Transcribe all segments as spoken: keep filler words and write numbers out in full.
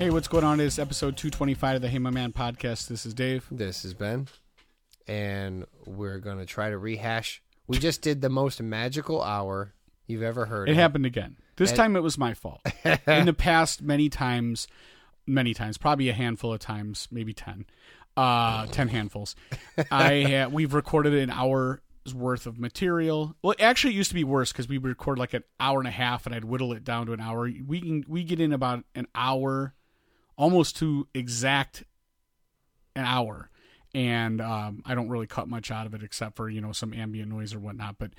Hey, what's going on? It's episode two twenty-five of the Hey My Man podcast. This is Dave. This is Ben. And we're going to try to rehash. We just did the most magical hour you've ever heard. It of. happened again. This and- time it was my fault. In the past, many times, many times, probably a handful of times, maybe ten, uh, ten handfuls. I ha- We've recorded an hour worth of material. Well, actually it used to be worse because we would record like an hour and a half and I'd whittle it down to an hour. We can we get in about an hour. Almost to exact an hour. And um, I don't really cut much out of it except for, you know, some ambient noise or whatnot. But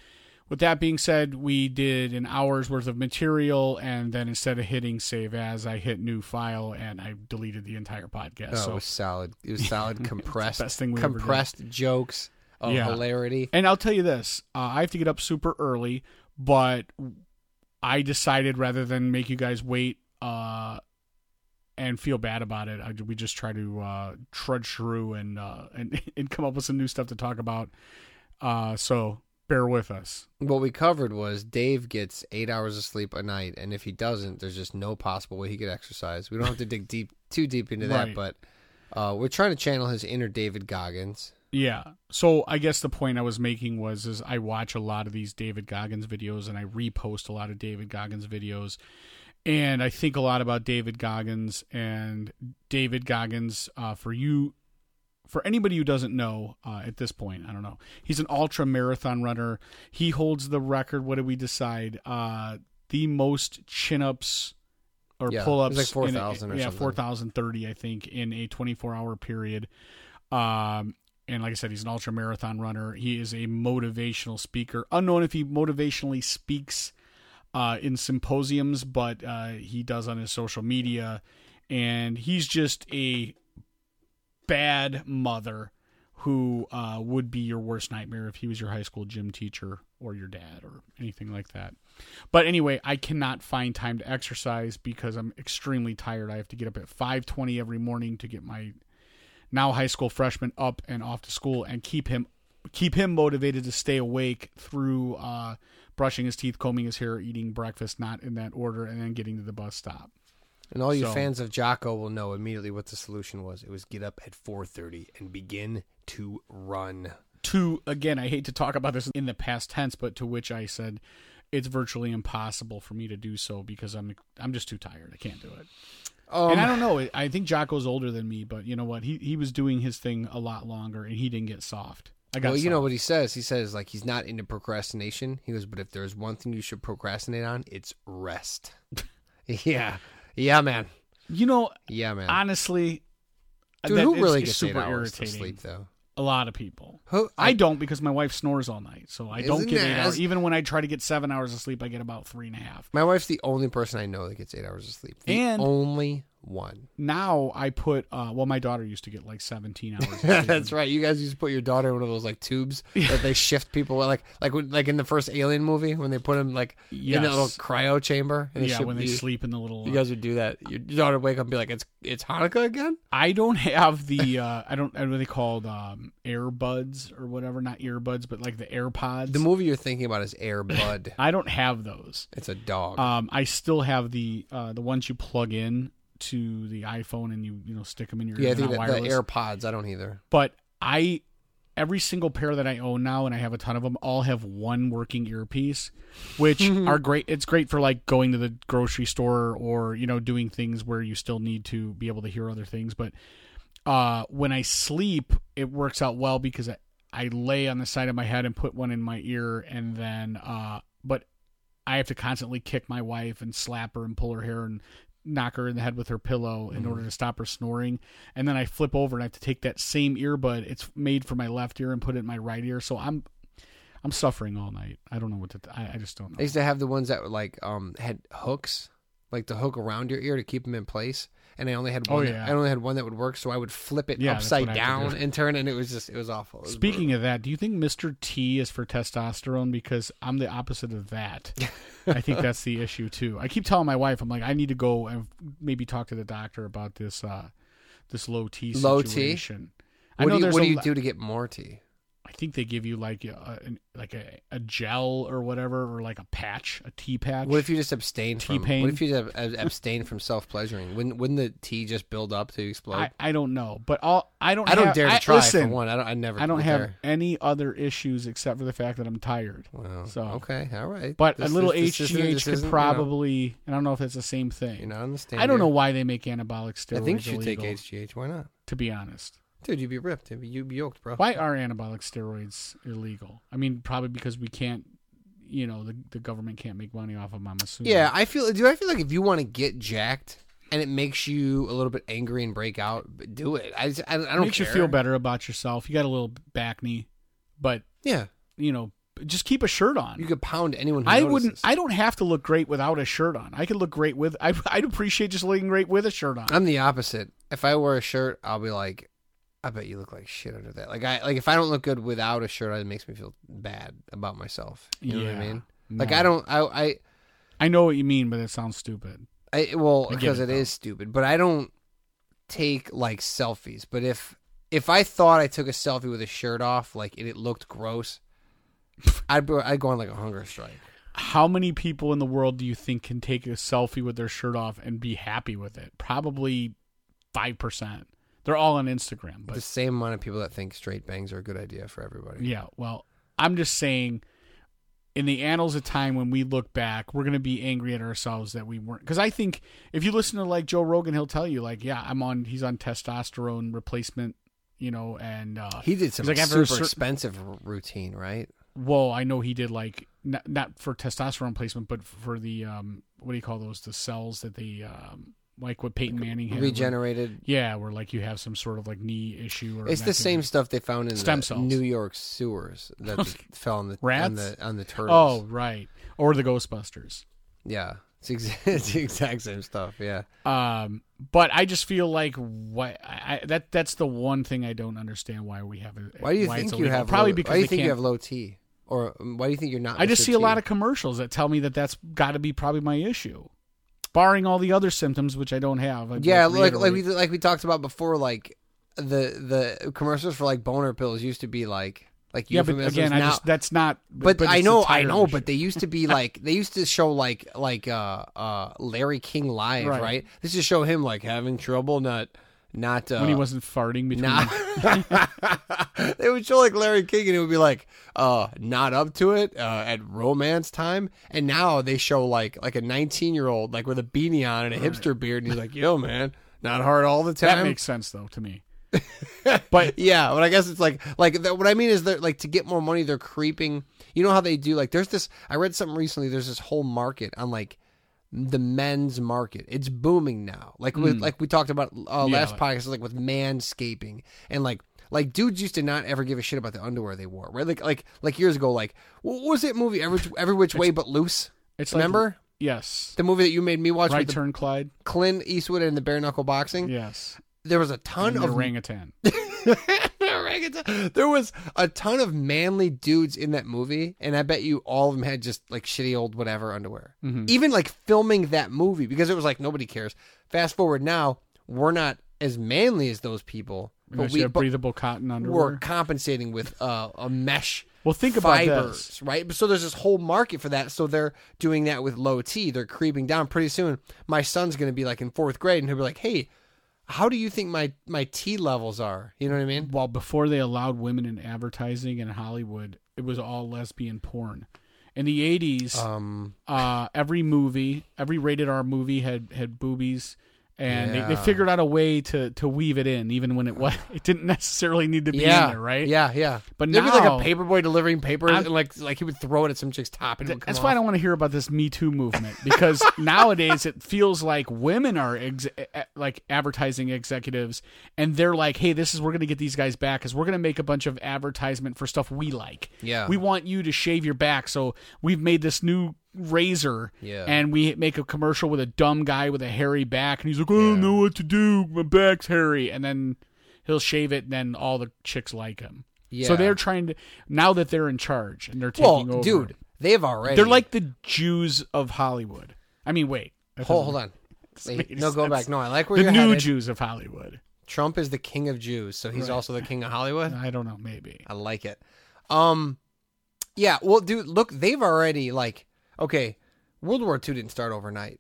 with that being said, we did an hour's worth of material. And then instead of hitting save as, I hit new file and I deleted the entire podcast. Oh, so it was solid. It was solid compressed, best thing we compressed ever did. Jokes of yeah. hilarity. And I'll tell you this, uh, I have to get up super early, but I decided rather than make you guys wait, uh, and feel bad about it. I, we just try to uh, trudge through and, uh, and and come up with some new stuff to talk about. Uh, so bear with us. What we covered was Dave gets eight hours of sleep a night, and if he doesn't, there's just no possible way he could exercise. We don't have to dig deep too deep into that, right. but uh, we're trying to channel his inner David Goggins. Yeah. So I guess the point I was making was is I watch a lot of these David Goggins videos, and I repost a lot of David Goggins videos. And I think a lot about David Goggins and David Goggins uh, for you, for anybody who doesn't know uh, at this point, I don't know. He's an ultra marathon runner. He holds the record. What did we decide? Uh, the most chin ups or yeah, pull ups. Like four thousand or yeah, something. Yeah, four thousand thirty, I think, in a twenty-four hour period. Um, and like I said, he's an ultra marathon runner. He is a motivational speaker. Unknown if he motivationally speaks Uh, in symposiums, but uh, he does on his social media, and he's just a bad mother who uh, would be your worst nightmare if he was your high school gym teacher or your dad or anything like that. But anyway, I cannot find time to exercise because I'm extremely tired. I have to get up at five twenty every morning to get my now high school freshman up and off to school and keep him keep him motivated to stay awake through uh, brushing his teeth, combing his hair, eating breakfast, not in that order, and then getting to the bus stop. And all you so, fans of Jocko will know immediately what the solution was. It was get up at four thirty and begin to run. To, again, I hate to talk about this in the past tense, but to which I said it's virtually impossible for me to do so because I'm I'm just too tired. I can't do it. Um, and I don't know. I think Jocko's older than me, but you know what? He, he was doing his thing a lot longer, and he didn't get soft. Well, you some. know what he says? He says, like, he's not into procrastination. He goes, but if there's one thing you should procrastinate on, it's rest. yeah. Yeah, man. You know, yeah, man. honestly, dude, who really gets super eight hours irritating. To sleep, though? A lot of people. Who, I, I don't because my wife snores all night, so I don't get eight hours. Even when I try to get seven hours of sleep, I get about three and a half. My wife's the only person I know that gets eight hours of sleep. The and only one. Now I put, uh, well, my daughter used to get like seventeen hours. That's right. You guys used to put your daughter in one of those like tubes that they shift people like, like, like in the first Alien movie when they put them like yes. in that little cryo chamber. And yeah, when they you, sleep in the little. You guys would do that. Your daughter would wake up and be like, "It's it's Hanukkah again." I don't have the uh, I don't. I don't know what they called um, AirBuds or whatever. Not earbuds, but like the AirPods. The movie you're thinking about is AirBud. I don't have those. It's a dog. Um, I still have the uh, the ones you plug in to the iPhone and you you know stick them in your yeah the, the AirPods. I don't either, but I every single pair that I own now, and I have a ton of them, all have one working earpiece, which are great. It's great for like going to the grocery store or you know doing things where you still need to be able to hear other things. But uh when I sleep, it works out well because I, I lay on the side of my head and put one in my ear, and then uh but I have to constantly kick my wife and slap her and pull her hair and knock her in the head with her pillow in mm. order to stop her snoring. And then I flip over and I have to take that same earbud. It's made for my left ear and put it in my right ear. So I'm, I'm suffering all night. I don't know what to, th- I, I just don't know. I used to have the ones that were like, um, had hooks, like the hook around your ear to keep them in place. And I only had one, oh, yeah. I only had one that would work. So I would flip it yeah, upside down do. and turn. And it was just, it was awful. It was Speaking brutal. of that, do you think Mister T is for testosterone? Because I'm the opposite of that. I think that's the issue too. I keep telling my wife, I'm like, I need to go and maybe talk to the doctor about this, uh, this low T situation. Low T? I what know do you, what do, you do to get more T? I think they give you like a, an, like a, a gel or whatever, or like a patch, a tea patch. What if you just abstain from? Pain? What if you just abstain from self pleasuring? Wouldn't Wouldn't the tea just build up to explode? I, I don't know, but all I don't. I don't have, dare to I, try listen, for one. I don't. I never. I don't have there. any other issues except for the fact that I'm tired. Well, so okay, all right. But this, a little this, H G H this could probably. You know, I don't know if it's the same thing. You know, I understand. I don't know why they make anabolic steroids. I think you should illegal, take H G H. Why not? To be honest. Dude, you'd be ripped. You'd be yoked, bro. Why are anabolic steroids illegal? I mean, probably because we can't, you know, the, the government can't make money off of them, I'm assuming. Yeah, I feel, dude, I feel like if you want to get jacked and it makes you a little bit angry and break out, do it. I, just, I, I don't care. It makes care. you feel better about yourself. You got a little back knee, but, yeah, you know, just keep a shirt on. You could pound anyone who I notices. wouldn't. I don't have to look great without a shirt on. I could look great with, I, I'd appreciate just looking great with a shirt on. I'm the opposite. If I wear a shirt, I'll be like, I bet you look like shit under that. Like I like if I don't look good without a shirt, it makes me feel bad about myself. You know yeah, what I mean? No. Like I don't. I, I I know what you mean, but it sounds stupid. I well I because it, it is stupid. But I don't take like selfies. But if if I thought I took a selfie with a shirt off, like and it looked gross, I'd I'd go on like a hunger strike. How many people in the world do you think can take a selfie with their shirt off and be happy with it? Probably five percent. They're all on Instagram. But the same amount of people that think straight bangs are a good idea for everybody. Yeah, well, I'm just saying, in the annals of time when we look back, we're going to be angry at ourselves that we weren't. Because I think if you listen to like Joe Rogan, he'll tell you like, yeah, I'm on. He's on testosterone replacement, you know, and uh, he did some like, super certain, expensive routine, right? Well, I know he did like not, not for testosterone replacement, but for the um, what do you call those? The cells that they. Um, Like what Peyton Manning had. Regenerated. Where, yeah, where like you have some sort of like knee issue. Or it's the same stuff they found in stem cells. New York sewers that fell on the, Rats? On, the, on the turtles. Oh, right. Or the Ghostbusters. Yeah. It's, ex- it's the exact same stuff, yeah. Um, but I just feel like what I, that that's the one thing I don't understand why we have it. Why do you why think you have Probably low, because Why do you think can't... you have low T? Or why do you think you're not I just see T? a lot of commercials that tell me that that's got to be probably my issue. Barring all the other symptoms, which I don't have. I'd yeah, like like we like we talked about before, like the the commercials for like boner pills used to be like like yeah, but again, now, I just, that's not. But, but I know, I know, issue. But they used to be like they used to show like like uh, uh, Larry King live, right? right? This is show him like having trouble not not uh, when he wasn't farting between. Nah. They would show like Larry King, and it would be like uh, not up to it uh, at romance time. And now they show like like a nineteen year old like with a beanie on and a right. hipster beard, and he's like, "Yo, man, not hard all the time." That makes sense though to me. But yeah, but I guess it's like like the, what I mean is that like to get more money, they're creeping. You know how they do? Like there's this. I read something recently. There's this whole market on like. The men's market, it's booming now. Like with, mm. like we talked about uh, yeah, last like, podcast, like with manscaping and like like dudes used to not ever give a shit about the underwear they wore, right? Like like like years ago, like what was that movie? Every Every Which Way But Loose. It's remember like, yes, the movie that you made me watch. Right Turn Clyde, Clint Eastwood, and the bare knuckle boxing. Yes, there was a ton and of orangutan. There was a ton of manly dudes in that movie, and I bet you all of them had just like shitty old whatever underwear. Mm-hmm. Even like filming that movie, because it was like nobody cares. Fast forward now, we're not as manly as those people, we but we have breathable cotton underwear. We're compensating with uh, a mesh. Well, think fibers, about this, right? So there's this whole market for that. So they're doing that with low T. They're creeping down. Pretty soon, my son's going to be like in fourth grade, and he'll be like, "Hey, how do you think my, my T levels are?" You know what I mean? Well, before they allowed women in advertising in Hollywood, it was all lesbian porn. In the eighties, um, uh, every movie, every rated R movie had, had boobies, and yeah. they, they figured out a way to, to weave it in, even when it was it didn't necessarily need to be yeah. in there, right? Yeah, yeah. But there'd now, be like a paperboy delivering paper, and like like he would throw it at some chick's top, and it would come that's off. Why I don't want to hear about this Me Too movement, because nowadays it feels like women are ex- like advertising executives, and they're like, "Hey, this is we're going to get these guys back, because we're going to make a bunch of advertisement for stuff we like. Yeah, we want you to shave your back, so we've made this new." razor yeah. and we make a commercial with a dumb guy with a hairy back, and he's like, I don't yeah. know what to do, my back's hairy, and then he'll shave it, and then all the chicks like him. Yeah. So they're trying to, now that they're in charge and they're taking well, over. Dude, they've already. They're like the Jews of Hollywood. I mean, wait. Hold, hold on. Wait, no, go back. No, I like where the you're The new headed. Jews of Hollywood. Trump is the king of Jews, so he's right. also the king of Hollywood? I don't know, maybe. I like it. Um, yeah, well, dude, look, they've already, like, okay, World War Two didn't start overnight,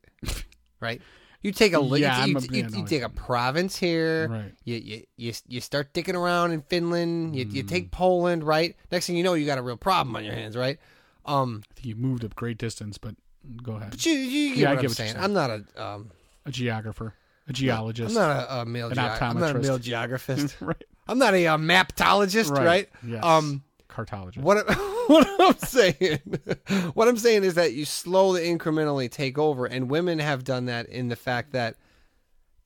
right? You take a yeah, you, you, you, you take a province here. Right. You, you you you start dicking around in Finland. You mm. you take Poland, right? Next thing you know, you got a real problem on your hands, right? Um, I think you moved a great distance, but go ahead. But you, you get yeah, what I I'm get saying. What I'm not a um, a geographer, a geologist. I'm not a, a male. An geog- I'm not a male geographist. Right. I'm not a uh, mapologist, right? right? Yes. Um, cartologist. What what I'm saying, what I'm saying is that you slowly, incrementally take over, and women have done that in the fact that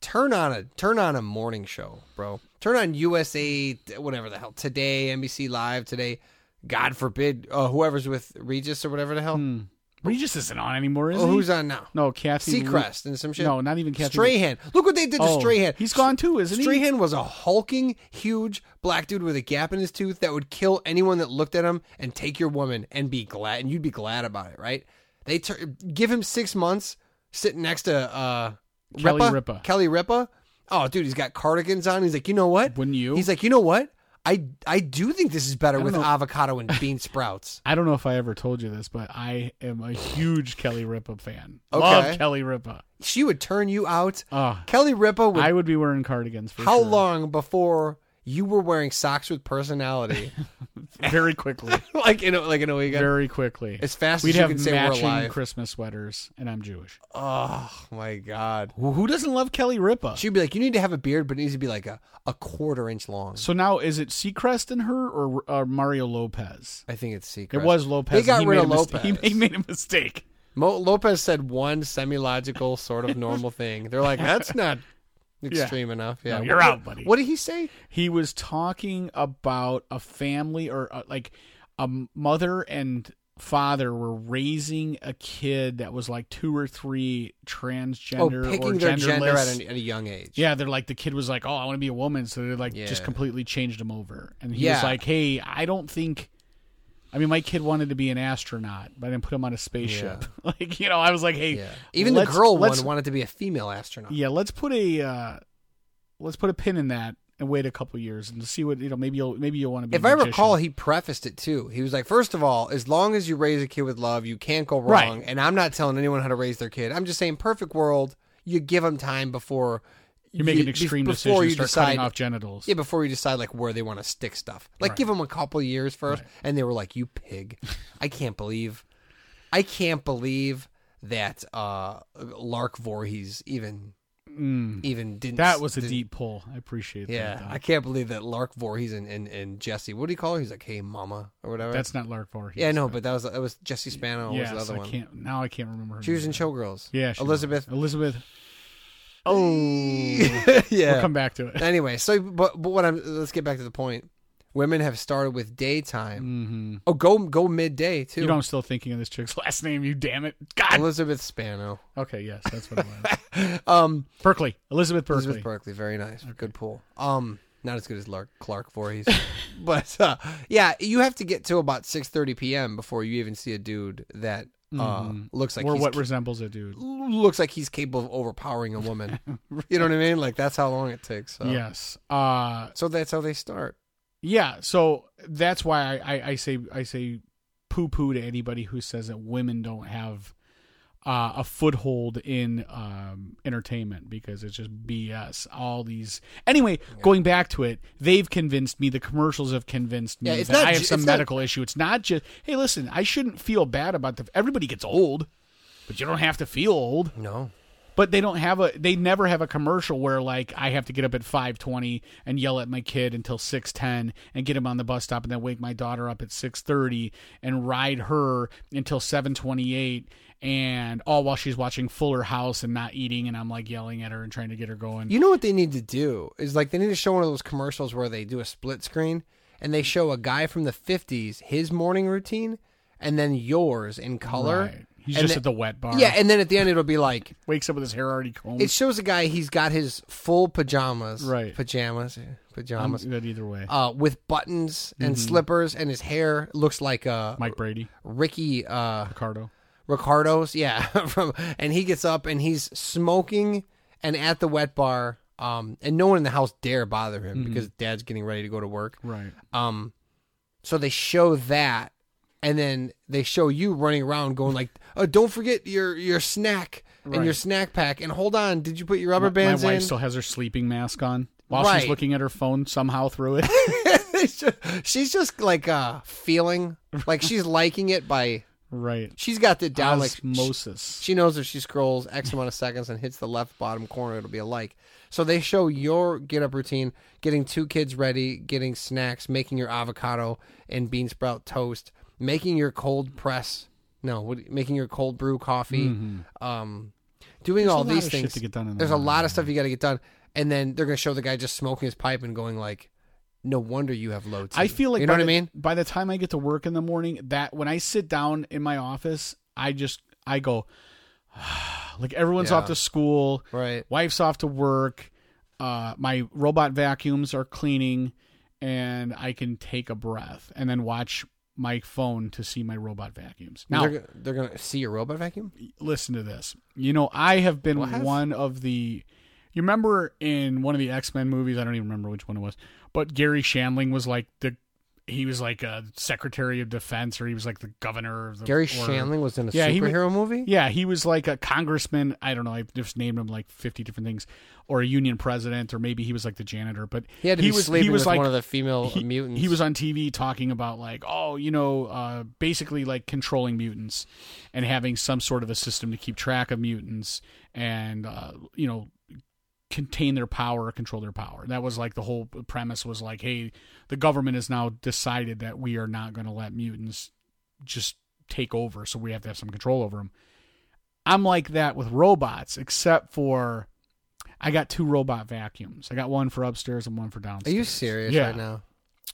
turn on a turn on a morning show, bro. Turn on U S A, whatever the hell, Today, N B C Live, Today. God forbid, uh, whoever's with Regis or whatever the hell. Hmm. Regis isn't on anymore, is oh, he? Who's on now? No, Kathy Seacrest Lu- and some shit. No, not even Kathy. Strahan. Lu- Look what they did to oh, Strahan. He's gone too, isn't Strahan he? Strahan was a hulking, huge black dude with a gap in his tooth that would kill anyone that looked at him and take your woman and be glad, and you'd be glad about it, right? They ter- give him six months sitting next to uh, Kelly Ripa. Ripa. Kelly Ripa. Oh, dude, he's got cardigans on. He's like, you know what? Wouldn't you? He's like, you know what? I, I do think this is better with know. avocado and bean sprouts. I don't know if I ever told you this, but I am a huge Kelly Ripa fan. Okay. Love Kelly Ripa. She would turn you out. Uh, Kelly Ripa would... I would be wearing cardigans for How sure. long before you were wearing socks with personality? Very quickly. like, in a, like in a weekend? Very quickly. As fast We'd as you can say we're alive. We'd have matching Christmas sweaters, and I'm Jewish. Oh, my God. Well, who doesn't love Kelly Ripa? She'd be like, you need to have a beard, but it needs to be like a, a quarter inch long. So now, is it Seacrest in her or uh, Mario Lopez? I think it's Seacrest. It was Lopez. They got rid of Lopez. Mis- he, he made a mistake. Mo- Lopez said one semi-logical sort of normal thing. They're like, that's not... extreme yeah. enough. Yeah, no, you're what, out, buddy. What did he say? He was talking about a family or a, like a mother and father were raising a kid that was like two or three transgender oh, picking or their gender at, an, at a young age. Yeah, they're like the kid was like, "Oh, I want to be a woman," so they're like yeah. just completely changed him over. And he yeah. was like, "Hey, I don't think." I mean, my kid wanted to be an astronaut, but I didn't put him on a spaceship. Yeah. Like, you know, I was like, hey, yeah. even the girl one wanted to be a female astronaut. Yeah, let's put a uh, let's put a pin in that and wait a couple years and see what, you know, maybe you'll maybe you'll want to be. If a magician. I recall, he prefaced it too. He was like, first of all, as long as you raise a kid with love, you can't go wrong. Right. And I'm not telling anyone how to raise their kid. I'm just saying, perfect world, you give them time before. You make an extreme before decision you start decide, cutting off genitals. Yeah, before you decide like where they want to stick stuff. Like right. give them a couple of years first. Right. And they were like, you pig. I can't believe I can't believe that uh, Lark Voorhees even mm. even didn't. That was a did, deep pull. I appreciate yeah, that. Yeah, I can't believe that Lark Voorhees and, and, and Jesse, what do you call her? He's like, hey, mama or whatever. That's not Lark Voorhees. Yeah, no, but that was that was Jesse Spano yes, was the other I one. Can't, now I can't remember her She name. was in Showgirls. Yeah, she Elizabeth. Was. Elizabeth. Oh, yeah. We'll come back to it. Anyway, so but but what I'm let's get back to the point. Women have started with daytime. Mm-hmm. Oh, go go midday too. You know, I'm still thinking of this chick's last name. You damn it, God. Elizabeth Spano. Okay, yes, that's what it was. um, Berkeley, Elizabeth Berkeley. Elizabeth Berkeley, very nice, okay. Good pull. Um, not as good as Lark, Clark Voorhees, but uh, yeah, you have to get to about six thirty p.m. before you even see a dude that. Uh, looks like or he's what ca- resembles a dude looks like he's capable of overpowering a woman. You know what I mean? Like that's how long it takes. So. Yes. Uh, so that's how they start. Yeah. So that's why I, I, I say I say poo poo to anybody who says that women don't have uh, a foothold in um, entertainment because it's just B S. All these anyway. Yeah. Going back to it, they've convinced me. The commercials have convinced me yeah, that not, I have some medical not, issue. It's not just hey, listen. I shouldn't feel bad about the. Everybody gets old, but you don't have to feel old. No, but they don't have a. They never have a commercial where like I have to get up at five twenty and yell at my kid until six ten and get him on the bus stop and then wake my daughter up at six thirty and ride her until seven twenty eight. And all while she's watching Fuller House and not eating, and I'm like yelling at her and trying to get her going. You know what they need to do is like they need to show one of those commercials where they do a split screen and they show a guy from the fifties, his morning routine, and then yours in color. Right. He's and just then, at the wet bar. Yeah, and then at the end it'll be like wakes up with his hair already combed. It shows a guy he's got his full pajamas, right? Pajamas, pajamas. I'm good either way. Uh, with buttons and mm-hmm. slippers, and his hair looks like uh Mike Brady, Ricky uh, Ricardo. Ricardo's, yeah, from and he gets up and he's smoking and at the wet bar, um, and no one in the house dare bother him mm-hmm. because Dad's getting ready to go to work, right? Um, So they show that, and then they show you running around going like, oh, don't forget your, your snack and right. your snack pack. And hold on, did you put your rubber my, bands in? My wife in? Still has her sleeping mask on while right. she's looking at her phone somehow through it. She's just like uh, feeling, like she's liking it by... Right. She's got the down osmosis. Like, she, she knows if she scrolls X amount of seconds and hits the left bottom corner, it'll be a like. So they show your get-up routine, getting two kids ready, getting snacks, making your avocado and bean sprout toast, making your cold press, no, what, making your cold brew coffee, mm-hmm. um, doing There's all these things. To get done in There's a lot of stuff you got to get done. And then they're going to show the guy just smoking his pipe and going like, no wonder you have low T. I feel like, you know what the, I mean? By the time I get to work in the morning, that when I sit down in my office, I just, I go, ah, like everyone's yeah. off to school. Right. Wife's off to work. Uh, my robot vacuums are cleaning and I can take a breath and then watch my phone to see my robot vacuums. Now they're, they're going to see your robot vacuum. Listen to this. You know, I have been what? one of the, you remember in one of the X-Men movies, I don't even remember which one it was, but Gary Shandling was like the, he was like a Secretary of Defense, or he was like the governor. Of the, Gary or, Shandling was in a yeah, superhero he, movie? Yeah, he was like a congressman. I don't know. I just named him like fifty different things, or a union president, or maybe he was like the janitor. But he had to he be was, sleeping he was with like, one of the female he, mutants. He was on T V talking about like, oh, you know, uh, basically like controlling mutants and having some sort of a system to keep track of mutants and, uh, you know, contain their power or control their power. That was like the whole premise was like, hey, the government has now decided that we are not going to let mutants just take over. So we have to have some control over them. I'm like that with robots, except for I got two robot vacuums. I got one for upstairs and one for downstairs. Are you serious yeah. right now?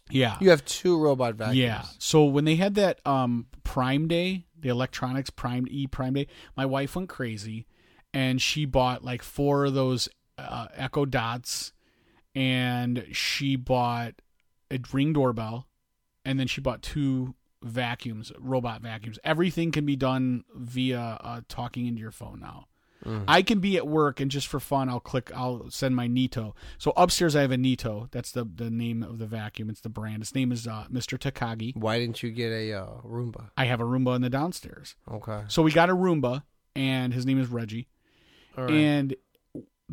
Yeah. You have two robot vacuums. Yeah. So when they had that um, Prime Day, the electronics Prime E Prime Day, my wife went crazy and she bought like four of those Uh, Echo Dots, and she bought a Ring doorbell, and then she bought two vacuums, robot vacuums. Everything can be done via uh, talking into your phone now. Mm. I can be at work, and just for fun, I'll click, I'll send my Neato. So upstairs, I have a Neato. That's the, the name of the vacuum. It's the brand. Its name is uh, Mister Takagi. Why didn't you get a uh, Roomba? I have a Roomba in the downstairs. Okay. So we got a Roomba, and his name is Reggie. All right. And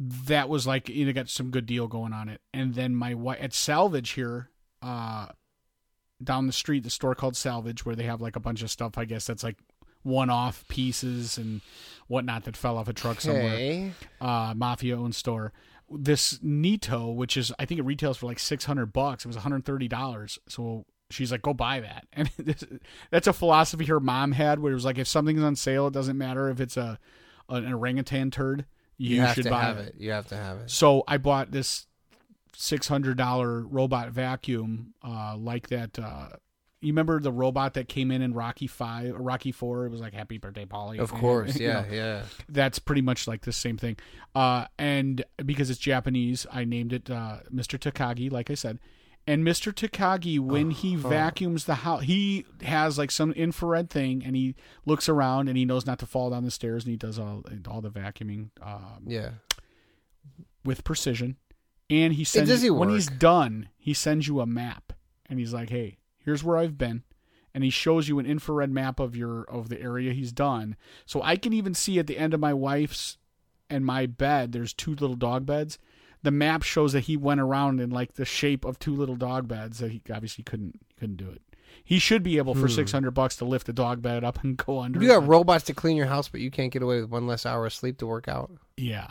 that was like, you know, got some good deal going on it. And then my wife at Salvage here, uh, down the street, the store called Salvage, where they have like a bunch of stuff, I guess that's like one-off pieces and whatnot that fell off a truck okay. somewhere. Uh, Mafia owned store. This Neato, which is, I think it retails for like six hundred bucks. It was one hundred thirty dollars. So she's like, go buy that. And this, that's a philosophy her mom had, where it was like, if something's on sale, it doesn't matter if it's a, an orangutan turd. You, you have should to buy have it. it. You have to have it. So I bought this six hundred dollars robot vacuum, uh, like that. Uh, you remember the robot that came in in Rocky Five, or Rocky Four? It was like "Happy Birthday, Polly." Of course, and, yeah, you know, yeah. That's pretty much like the same thing. Uh, and because it's Japanese, I named it uh, Mister Takagi, like I said. And Mister Takagi, when oh, he vacuums oh. the house, he has like some infrared thing, and he looks around, and he knows not to fall down the stairs, and he does all all the vacuuming, um, yeah, with precision. And he sends does he when he's done, he sends you a map, and he's like, "Hey, here's where I've been," and he shows you an infrared map of your of the area he's done. So I can even see at the end of my wife's and my bed, there's two little dog beds. The map shows that he went around in like the shape of two little dog beds that he obviously couldn't couldn't do it. He should be able for hmm. six hundred bucks to lift the dog bed up and go under. You got robots to clean your house, but you can't get away with one less hour of sleep to work out. Yeah.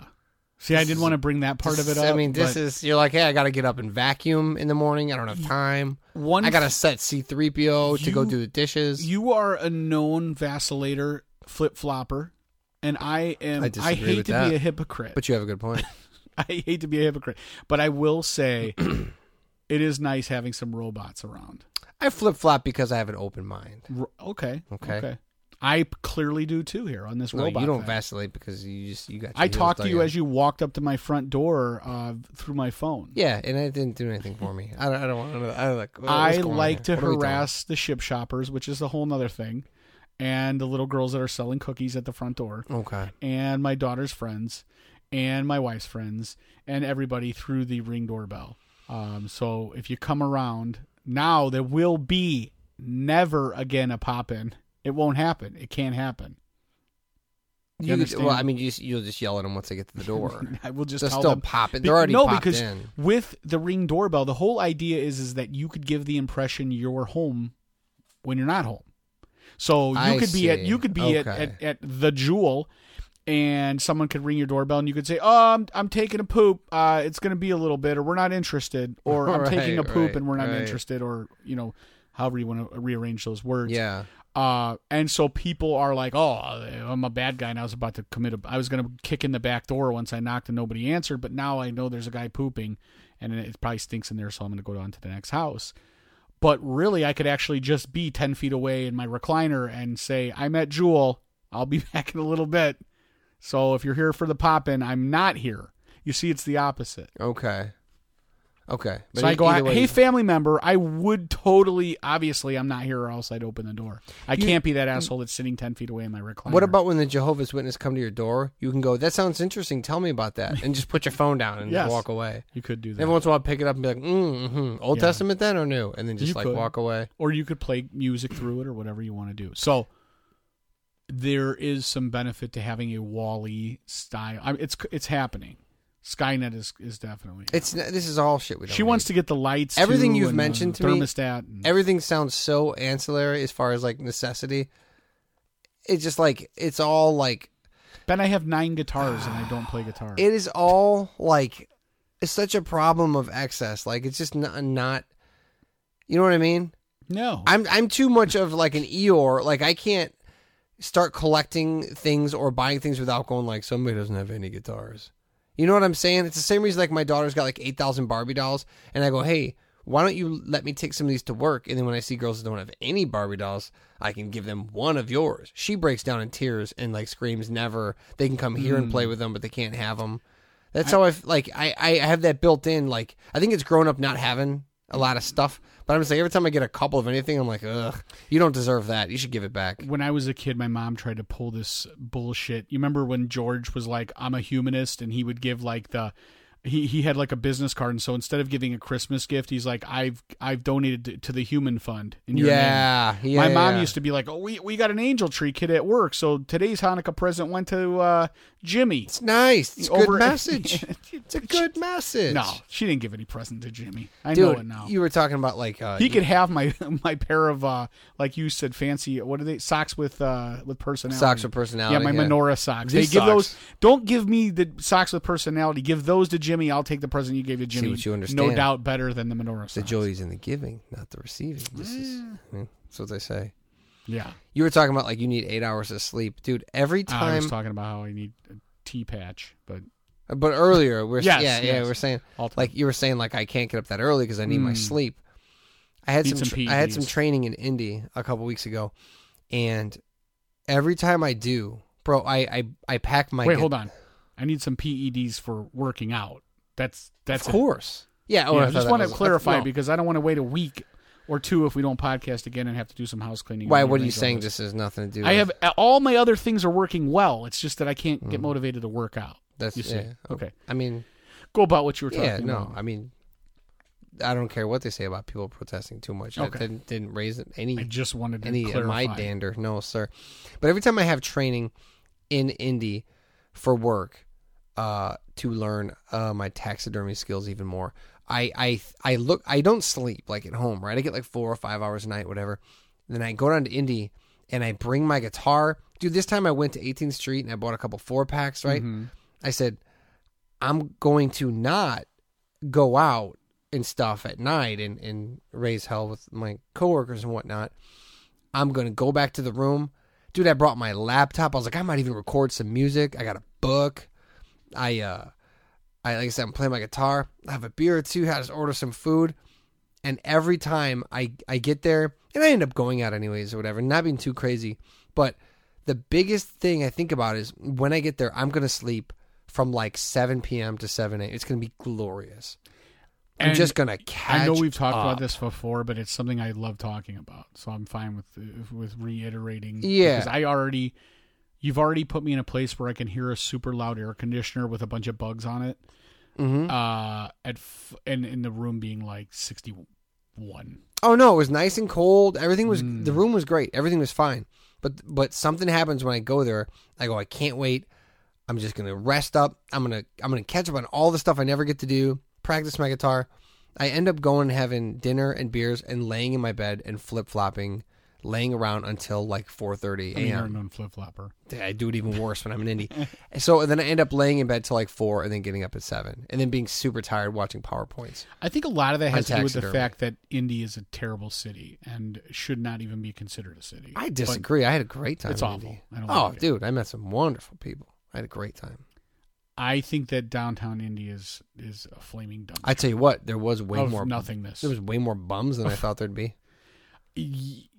See, this I didn't is, want to bring that part this, of it up. I mean, this is you're like, hey, I got to get up and vacuum in the morning. I don't have time. One, I got to set C three P O to go do the dishes. You are a known vacillator, flip flopper, and I am. I, I hate to that, be a hypocrite, but you have a good point. I hate to be a hypocrite, but I will say it is nice having some robots around. I flip-flop because I have an open mind. R- okay, okay. Okay. I clearly do, too, here on this no, robot. You don't thing. vacillate because you just you got your I talked to you as you walked up to my front door uh, through my phone. Yeah, and it didn't do anything for me. I don't, I don't want to. I, don't like, I like to harass the ship shoppers, which is a whole other thing, and the little girls that are selling cookies at the front door. Okay. And my daughter's friends. And my wife's friends and everybody through the Ring doorbell. Um, so if you come around, now there will be never again a pop-in. It won't happen. It can't happen. You you could, well, I mean, you, you'll just yell at them once they get to the door. I will just They'll tell still them. Pop in. They're already no, popped because in. With the Ring doorbell, the whole idea is is that you could give the impression you're home when you're not home. So you I could see. be at you could be okay. at, at, at the Jewel, and someone could ring your doorbell, and you could say, "Oh, I'm I'm taking a poop. Uh, it's going to be a little bit, or we're not interested, or I'm right, taking a poop right, and we're not right. interested, or you know, however you want to rearrange those words." Yeah. Uh, and so people are like, oh, I'm a bad guy and I was about to commit a, I was going to kick in the back door once I knocked and nobody answered, but now I know there's a guy pooping and it probably stinks in there. So I'm going to go on to the next house, but really I could actually just be ten feet away in my recliner and say, I'm at Jewel. I'll be back in a little bit. So if you're here for the pop in, I'm not here. You see, it's the opposite. Okay. Okay. But so I go, way, hey, family member, I would totally, obviously, I'm not here or else I'd open the door. I you, can't be that asshole that's sitting ten feet away in my recliner. What about when the Jehovah's Witness come to your door? You can go, that sounds interesting. Tell me about that. And just put your phone down and yes, walk away. You could do that. Every once in a while, pick it up and be like, mm-hmm, Old yeah. Testament then or new? And then just you like could. walk away. Or you could play music through it or whatever you want to do. So there is some benefit to having a WALL-E style. I mean, it's it's happening. Skynet is, is definitely. It's this is all shit we don't She need. Wants to get the lights. Everything too, you've and mentioned the to thermostat me, and... everything sounds so ancillary as far as like necessity. It's just like it's all like. Ben, I have nine guitars and I don't play guitar. It is all like, it's such a problem of excess. Like it's just not, not you know what I mean? No, I'm I'm too much of like an Eeyore. Like I can't start collecting things or buying things without going like somebody doesn't have any guitars. You know what I'm saying? It's the same reason like my daughter's got like eight thousand Barbie dolls and I go, hey, why don't you let me take some of these to work? And then when I see girls that don't have any Barbie dolls, I can give them one of yours. She breaks down in tears and like screams never. They can come here mm. and play with them, but they can't have them. That's I, how I've like, I, I have that built in. Like, I think it's grown up not having a lot of stuff, but I'm just like, every time I get a couple of anything, I'm like, ugh, you don't deserve that. You should give it back. When I was a kid, my mom tried to pull this bullshit. You remember when George was like, I'm a humanist, and he would give like the, he, he had like a business card, and so instead of giving a Christmas gift, he's like, I've I've donated to, to the Human Fund in your yeah, name. Yeah, my mom yeah. used to be like, oh, we, we got an angel tree kid at work, so today's Hanukkah present went to uh, Jimmy. It's nice. It's a good message. It's a good message. No, she didn't give any present to Jimmy. I Dude, know it now. You were talking about like uh, he could have my my pair of uh, like you said, fancy what are they socks with uh, with personality? Socks with personality. Yeah, my yeah. menorah socks. These they give socks. Those. Don't give me the socks with personality. Give those to Jimmy. Jimmy, I'll take the present you gave to Jimmy. See what you understand. No doubt better than the menorah. The joy is in the giving, not the receiving. This yeah. is, I mean, that's what they say. Yeah. You were talking about like you need eight hours of sleep. Dude, every time. Uh, I was talking about how I need a tea patch, but. But earlier, we're, yes, yeah, yes. yeah, we're saying, Ultimate. like you were saying, like I can't get up that early because I need mm. my sleep. I had Eat some, some I had some training in Indy a couple weeks ago, and every time I do, bro, I, I, I pack my. Wait, get- hold on. I need some P E Ds for working out. That's that's of course. It. Yeah, oh, yeah I just want to clarify no. because I don't want to wait a week or two if we don't podcast again and have to do some house cleaning. Why? What are you saying? This has nothing to do. I with... have all my other things are working well. It's just that I can't mm. get motivated to work out. That's you see. Yeah. Okay. I mean, go about what you were talking. Yeah, no, about. I mean, I don't care what they say about people protesting too much. Okay. I didn't, didn't raise any. I just wanted to any clarify. of my dander. No, sir. But every time I have training in Indy for work. Uh, to learn uh, my taxidermy skills even more. I, I I look. I don't sleep like at home, right? I get like four or five hours a night, whatever. And then I go down to Indy and I bring my guitar. Dude, this time I went to eighteenth street and I bought a couple four packs, right? Mm-hmm. I said, I'm going to not go out and stuff at night and, and raise hell with my coworkers and whatnot. I'm going to go back to the room. Dude, I brought my laptop. I was like, I might even record some music. I got a book. I, uh, I like I said, I'm playing my guitar. I have a beer or two. I just order some food. And every time I, I get there, and I end up going out anyways or whatever, not being too crazy. But the biggest thing I think about is when I get there, I'm going to sleep from like seven p.m. to seven a.m. It's going to be glorious. I'm and just going to catch I know we've talked up. about this before, but it's something I love talking about. So I'm fine with with reiterating. Yeah. Because I already... You've already put me in a place where I can hear a super loud air conditioner with a bunch of bugs on it, mm-hmm. uh, at f- and in the room being like sixty-one. Oh, no, it was nice and cold. Everything was, mm. the room was great. Everything was fine. But but something happens when I go there. I go, I can't wait. I'm just going to rest up. I'm going to I'm gonna catch up on all the stuff I never get to do, practice my guitar. I end up going and having dinner and beers and laying in my bed and flip-flopping, laying around until like four thirty a.m. I mean, you're a known flip-flopper. I do it even worse when I'm in Indy. So and then I end up laying in bed till like four and then getting up at seven and then being super tired watching PowerPoints. I think a lot of that has to do with the fact that Indy is a terrible city and should not even be considered a city. I disagree. But I had a great time. It's in awful. Indy. I don't oh, like dude, it. I met some wonderful people. I had a great time. I think that downtown Indy is, is a flaming dumpster. I tell you what, there was way of more nothingness. There was way more bums than I thought there'd be.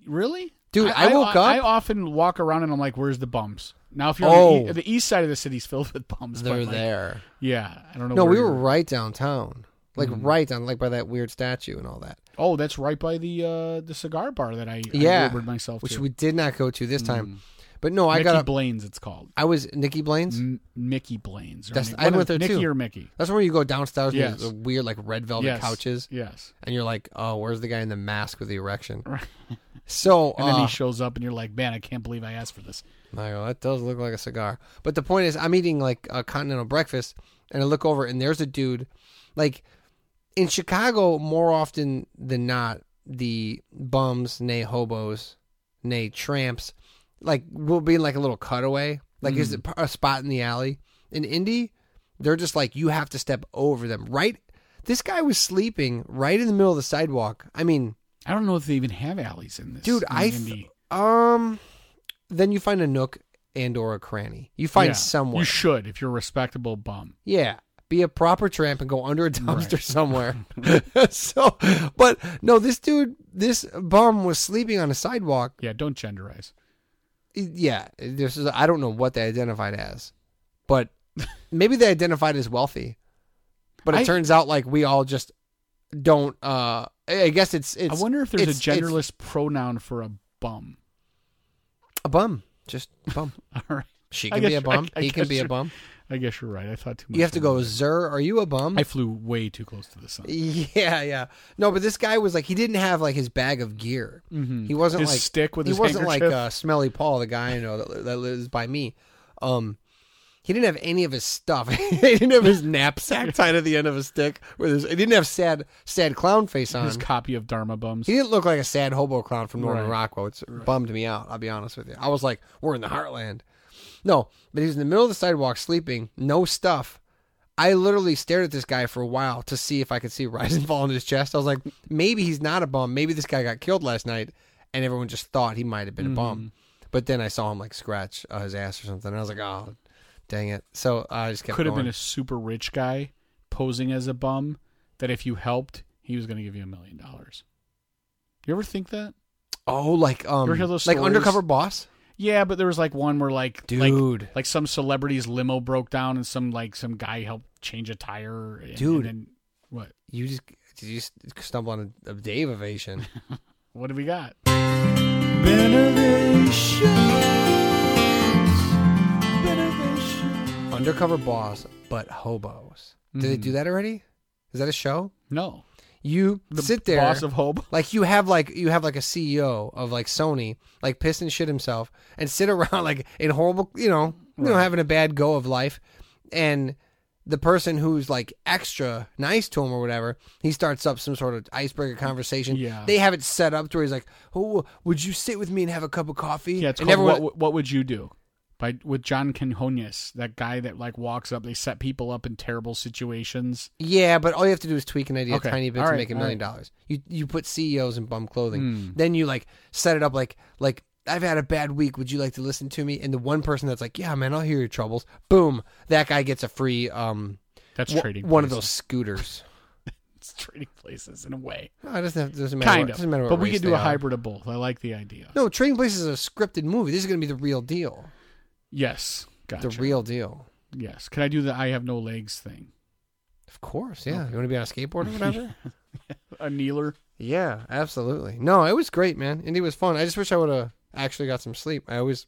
Really, dude? I, I woke I, up. I often walk around and I'm like, "Where's the bums?" Now, if you're oh. the, the east side of the city's filled with bums, they're like, there. Yeah, I don't know. No, we were right downtown, like mm-hmm. right down, like by that weird statue and all that. Oh, that's right by the uh, the cigar bar that I yeah I Ubered myself, which to. we did not go to this time. Mm. But no, I Mickey got Mickey Blaine's. It's called. I was Nikki Blaine's. M- Mickey Blaine's. That's, I went there Nikki too. Nikki or Mickey. That's where you go downstairs. Yes. And there's the weird like red velvet yes. couches. Yes. And you're like, oh, where's the guy in the mask with the erection? Right. So and uh, then he shows up, and you're like, man, I can't believe I asked for this. I go, that does look like a cigar. But the point is, I'm eating like a continental breakfast, and I look over, and there's a dude, like, in Chicago, more often than not, the bums, nay hobos, nay tramps. Like, we'll be in, like, a little cutaway. Like, mm. is it a spot in the alley? In Indy, they're just like, you have to step over them. Right? This guy was sleeping right in the middle of the sidewalk. I mean... I don't know if they even have alleys in this. Dude, in I... Th- um, then you find a nook and or a cranny. You find yeah, somewhere. You should, if you're a respectable bum. Yeah. Be a proper tramp and go under a dumpster right. somewhere. So, but, no, this dude, this bum was sleeping on a sidewalk. Yeah, don't genderize. Yeah, this is. I don't know what they identified as, but maybe they identified as wealthy. But it I, turns out like we all just don't. Uh, I guess it's. it's I wonder if there's a genderless pronoun for a bum. A bum, just bum. All right, she can be a bum. I, I he can be a bum. I guess you're right. I thought too much. You have to go, Zer, are you a bum? I flew way too close to the sun. Yeah, yeah. No, but this guy was like, he didn't have like his bag of gear. Mm-hmm. He wasn't his like stick with his He wasn't handkerchief. like uh, Smelly Paul, the guy I know that, that lives by me. Um, he didn't have any of his stuff. He didn't have his knapsack tied at the end of a stick. With his, he didn't have sad, sad clown face on. His copy of Dharma Bums. He didn't look like a sad hobo clown from Norman right. Rockwell. It's right. bummed me out. I'll be honest with you. I was like, we're in the heartland. No, but he was in the middle of the sidewalk sleeping, no stuff. I literally stared at this guy for a while to see if I could see rise and fall in his chest. I was like, maybe he's not a bum. Maybe this guy got killed last night, and everyone just thought he might have been mm-hmm. a bum. But then I saw him like scratch uh, his ass or something, and I was like, oh, dang it. So uh, I just kept Could going. Have been a super rich guy posing as a bum that if you helped, he was going to give you a million dollars. You ever think that? Oh, like um, like Undercover Boss? Yeah, but there was like one where like dude, like, like some celebrity's limo broke down and some like some guy helped change a tire. And, dude, and then, what you just you just stumble on a, a Dave ovation. What do we got? Benevations. Benevations. Undercover Boss, but hobos. Did mm. they do that already? Is that a show? No. You the sit there, boss of hope. Like you have like you have like a C E O of like Sony, like pissed and shit himself, and sit around like in horrible, you know, right. you know, having a bad go of life, and the person who's like extra nice to him or whatever, he starts up some sort of icebreaker conversation. Yeah. They have it set up to where he's like, "Oh, would you sit with me and have a cup of coffee?" Yeah, it's and called everyone... what, what Would You Do? By with John Quinhones, that guy that like walks up, they set people up in terrible situations. Yeah, but all you have to do is tweak an idea okay. a tiny bit all to right, make a million right. dollars. You you put C E Os in bum clothing, mm. then you like set it up like like I've had a bad week. Would you like to listen to me? And the one person that's like, yeah, man, I'll hear your troubles. Boom, that guy gets a free um. That's w- trading. One places. Of those scooters. It's Trading Places in a way. No, it doesn't, have, it doesn't matter. Kind what, of, doesn't matter what but we could do a are. hybrid of both. I like the idea. No, Trading Places is a scripted movie. This is going to be the real deal. Yes, gotcha. The real deal. Yes. Can I do the I have no legs thing? Of course, yeah. Okay. You want to be on a skateboard or whatever? A kneeler? Yeah, absolutely. No, it was great, man. Indy was fun. I just wish I would have actually got some sleep. I always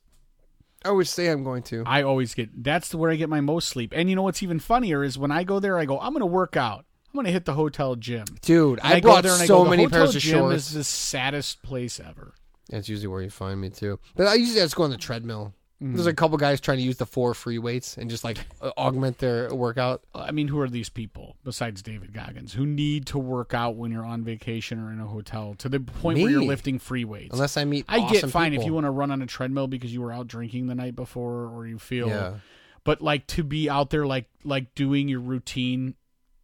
I always say I'm going to. I always get... That's where I get my most sleep. And you know what's even funnier is when I go there, I go, I'm going to work out. I'm going to hit the hotel gym. Dude, I, I brought there and so I go, many pairs of shorts. The hotel gym is the saddest place ever. That's usually where you find me, too. But I usually just go on the treadmill. Mm-hmm. There's a couple guys trying to use the four free weights and just, like, augment their workout. I mean, who are these people, besides David Goggins, who need to work out when you're on vacation or in a hotel to the point me. where you're lifting free weights? Unless I meet I awesome get fine people. If you want to run on a treadmill because you were out drinking the night before or you feel... Yeah. But, like, to be out there, like, like doing your routine...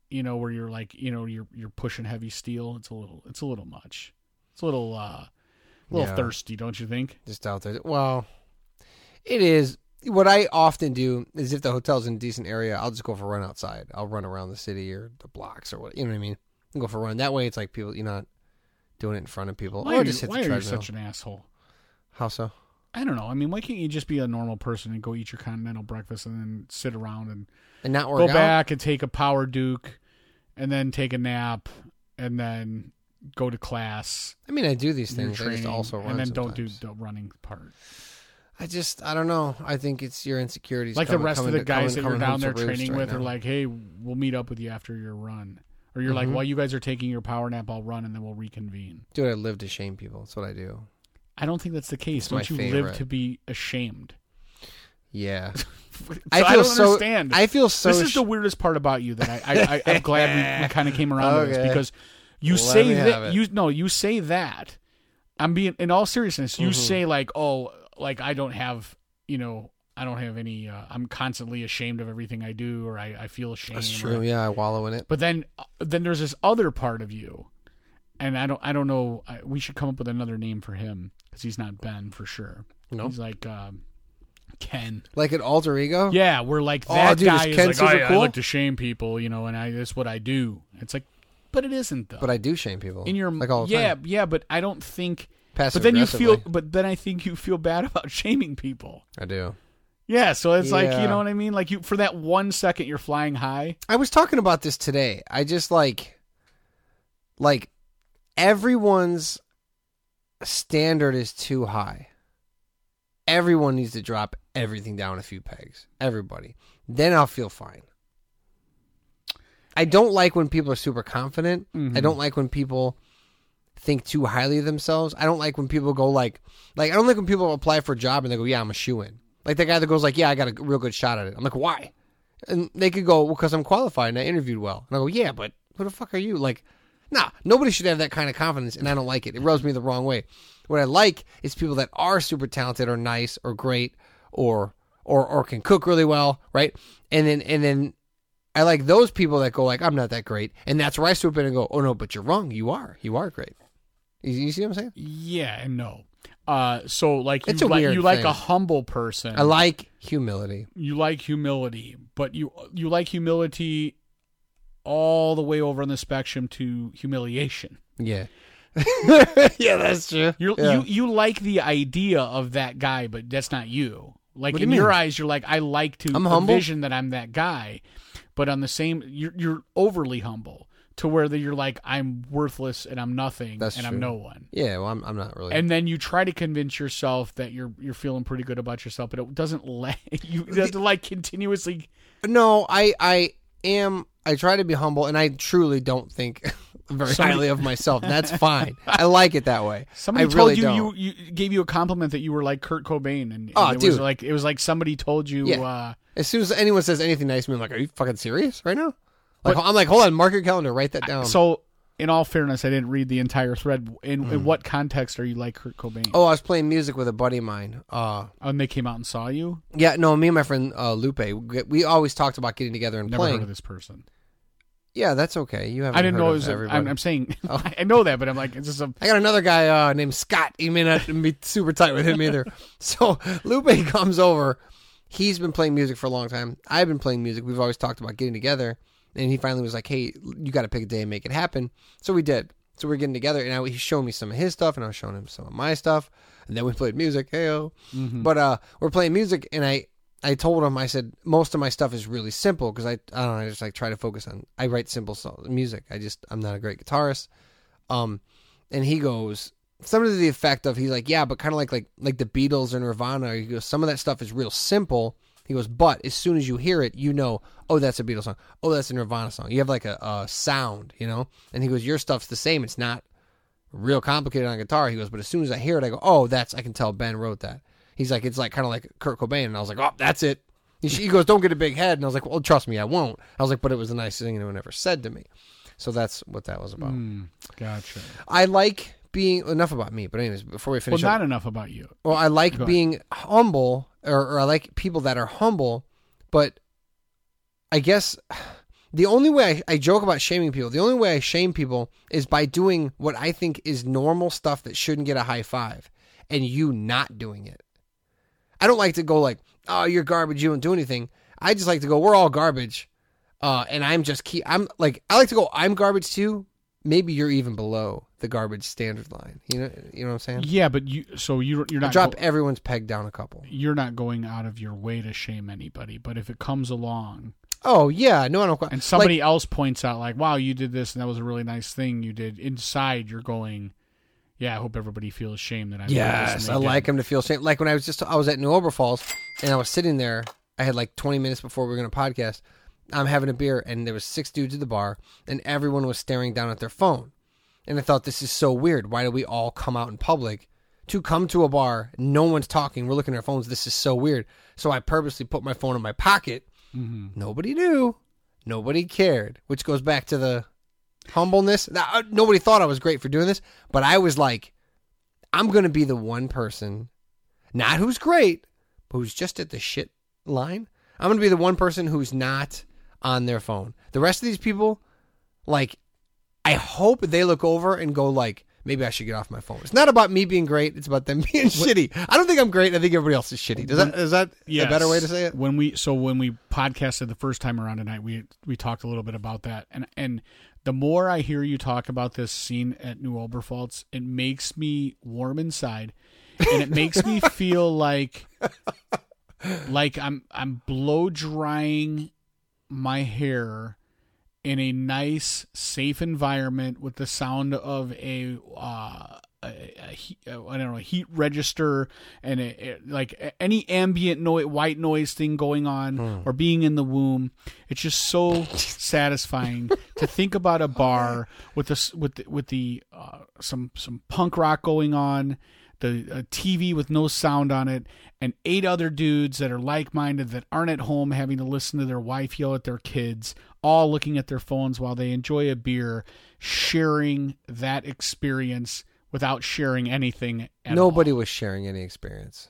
You know, where you're like, you know, you're you're pushing heavy steel. It's a little, it's a little much. It's a little, uh, a little yeah. thirsty, don't you think? Just out there. Well, it is. What I often do is if the hotel's in a decent area, I'll just go for a run outside. I'll run around the city or the blocks or what, you know what I mean? I'll go for a run. That way it's like people, you're not doing it in front of people. Why or are, just you, hit why the are you such an asshole? How so? I don't know. I mean, why can't you just be a normal person and go eat your continental breakfast and then sit around and, and not work go out? Back and take a power duke and then take a nap and then go to class? I mean, I do these things. Training, I just also run and then sometimes. don't do the running part. I just, I don't know. I think it's your insecurities. Like coming, the rest of the to, guys coming, that you're down there training right with now. Are like, hey, we'll meet up with you after your run. Or you're mm-hmm. like, while you guys are taking your power nap, I'll run and then we'll reconvene. Dude, I live to shame people. That's what I do. I don't think that's the case. It's don't you favorite. live to be ashamed? Yeah. so I, feel I don't so, understand. I feel so... This is sh- the weirdest part about you that I, I, I, I'm glad we, we kind of came around okay. to this because you Let say that... you No, you say that. I'm being... In all seriousness, you mm-hmm. say like, oh, like I don't have, you know, I don't have any... Uh, I'm constantly ashamed of everything I do or I, I feel ashamed. That's true. Or, yeah, I wallow in it. But then, then there's this other part of you. And I don't, I don't know. I, we should come up with another name for him because he's not Ben for sure. No, nope. He's like um, Ken, like an alter ego. Yeah, we're like that oh, dude, guy is, Ken is like I, cool? I like to shame people, you know, and I that's what I do. It's like, but it isn't though. But I do shame people in your like all the yeah, time. yeah. But I don't think. Passive but then you feel. But then I think you feel bad about shaming people. I do. Yeah, so it's yeah. like you know what I mean. Like you for that one second you're flying high. I was talking about this today. I just like, like. Everyone's standard is too high. Everyone needs to drop everything down a few pegs. Everybody. Then I'll feel fine. I don't like when people are super confident. Mm-hmm. I don't like when people think too highly of themselves. I don't like when people go like, like I don't like when people apply for a job and they go, yeah, I'm a shoe-in. Like that guy that goes like, yeah, I got a real good shot at it. I'm like, why? And they could go, well, because I'm qualified and I interviewed well. And I go, yeah, but who the fuck are you? Like, nah, nobody should have that kind of confidence, and I don't like it. It rubs me the wrong way. What I like is people that are super talented or nice or great or or or can cook really well, right? And then and then I like those people that go like, I'm not that great. And that's where I swoop in and go, oh, no, but you're wrong. You are. You are great. You, you see what I'm saying? Yeah and no. Uh, so, like, you, like, you like a humble person. I like humility. You like humility, but you you like humility... all the way over on the spectrum to humiliation. Yeah. yeah, that's true. You're, yeah. You you like the idea of that guy, but that's not you. Like in you your eyes, you're like, I like to envision that I'm that guy, but on the same, you're, you're overly humble to where that you're like, I'm worthless and I'm nothing that's and true. I'm no one. Yeah, well, I'm I'm not really. And then you try to convince yourself that you're you're feeling pretty good about yourself, but it doesn't let you, you have to like continuously. No, I I am. I try to be humble, and I truly don't think very Somebody, highly of myself. That's fine. I like it that way. Somebody I told really you, you, you gave you a compliment that you were like Kurt Cobain, and, and oh, it dude. was like it was like somebody told you. Yeah. Uh, as soon as anyone says anything nice to me, I'm like, "Are you fucking serious right now?" Like, but, I'm like, "Hold on, mark your calendar, write that down." I, so, in all fairness, I didn't read the entire thread. In, mm. in what context are you like Kurt Cobain? Oh, I was playing music with a buddy of mine. Uh, oh, and they came out and saw you? Yeah, no, me and my friend uh, Lupe, we, we always talked about getting together and Never playing. Never heard of this person. Yeah, that's okay. You haven't. I didn't know it was. A, I'm, I'm saying oh. I know that, but I'm like, it's just. A... I got another guy uh, named Scott. He may not be super tight with him either. So Lupe comes over. He's been playing music for a long time. I've been playing music. We've always talked about getting together, and he finally was like, "Hey, you got to pick a day and make it happen." So we did. So we we're getting together, and I, he showed me some of his stuff, and I was showing him some of my stuff, and then we played music. Heyo, mm-hmm. but uh, we're playing music, and I. I told him, I said, most of my stuff is really simple because I, I don't know, I just like try to focus on, I write simple songs, music. I just, I'm not a great guitarist. Um, and he goes, something to the effect of, he's like, yeah, but kind of like, like, like the Beatles or Nirvana, he goes, some of that stuff is real simple He goes, but as soon as you hear it, you know, oh, that's a Beatles song. Oh, that's a Nirvana song. You have like a, a sound, you know? And he goes, your stuff's the same. It's not real complicated on guitar. He goes, but as soon as I hear it, I go, oh, that's, I can tell Ben wrote that. He's like, it's like kind of like Kurt Cobain. And I was like, oh, that's it. He, he goes, don't get a big head. And I was like, well, trust me, I won't. I was like, but it was the nicest thing anyone ever said to me. So that's what that was about. Mm, gotcha. I like being, enough about me, but anyways, before we finish. Well, not up, enough about you. Well, I like Go being ahead. humble, or, or I like people that are humble, but I guess the only way I, I joke about shaming people, the only way I shame people is by doing what I think is normal stuff that shouldn't get a high five, and you not doing it. I don't like to go like, oh, you're garbage, you don't do anything. I just like to go, we're all garbage. Uh, and I'm just keep, I'm like, I like to go, I'm garbage too. Maybe you're even below the garbage standard line. You know, you know what I'm saying? Yeah, but you, so you're, you're not, I drop go- everyone's peg down a couple. You're not going out of your way to shame anybody, but if it comes along. Oh yeah. No, I don't. And somebody like, else points out like, wow, you did this and that was a really nice thing you did. Inside you're going, yeah, I hope everybody feels shame that I. Yes, I didn't. Like them to feel shame. Like when I was just, I was at New Oberfalls and I was sitting there, I had like twenty minutes before we were going to podcast. I'm having a beer, and there was six dudes at the bar, and everyone was staring down at their phone. And I thought, this is so weird. Why do we all come out in public to come to a bar? No one's talking. We're looking at our phones. This is so weird. So I purposely put my phone in my pocket. Mm-hmm. Nobody knew. Nobody cared, which goes back to the humbleness. Now, nobody thought I was great for doing this, but I was like, I'm going to be the one person, not who's great, but who's just at the shit line. I'm going to be the one person who's not on their phone. The rest of these people, like, I hope they look over and go like, maybe I should get off my phone. It's not about me being great. It's about them being shitty. I don't think I'm great. I think everybody else is shitty. Does that, is that yes. a better way to say it? When we, so when we podcasted the first time around tonight, we, we talked a little bit about that. And, and the more I hear you talk about this scene at New Oberfalls, it makes me warm inside and it makes me feel like, like I'm, I'm blow drying my hair in a nice, safe environment with the sound of a, uh, a, a, a I don't know, a heat register and a, a, like any ambient noise, white noise thing going on, mm. or being in the womb. It's just so satisfying to think about a bar with this, with the, with the uh, some some punk rock going on, the uh, T V with no sound on it, and eight other dudes that are like-minded that aren't at home having to listen to their wife yell at their kids, all looking at their phones while they enjoy a beer, sharing that experience without sharing anything at Nobody all. was sharing any experience.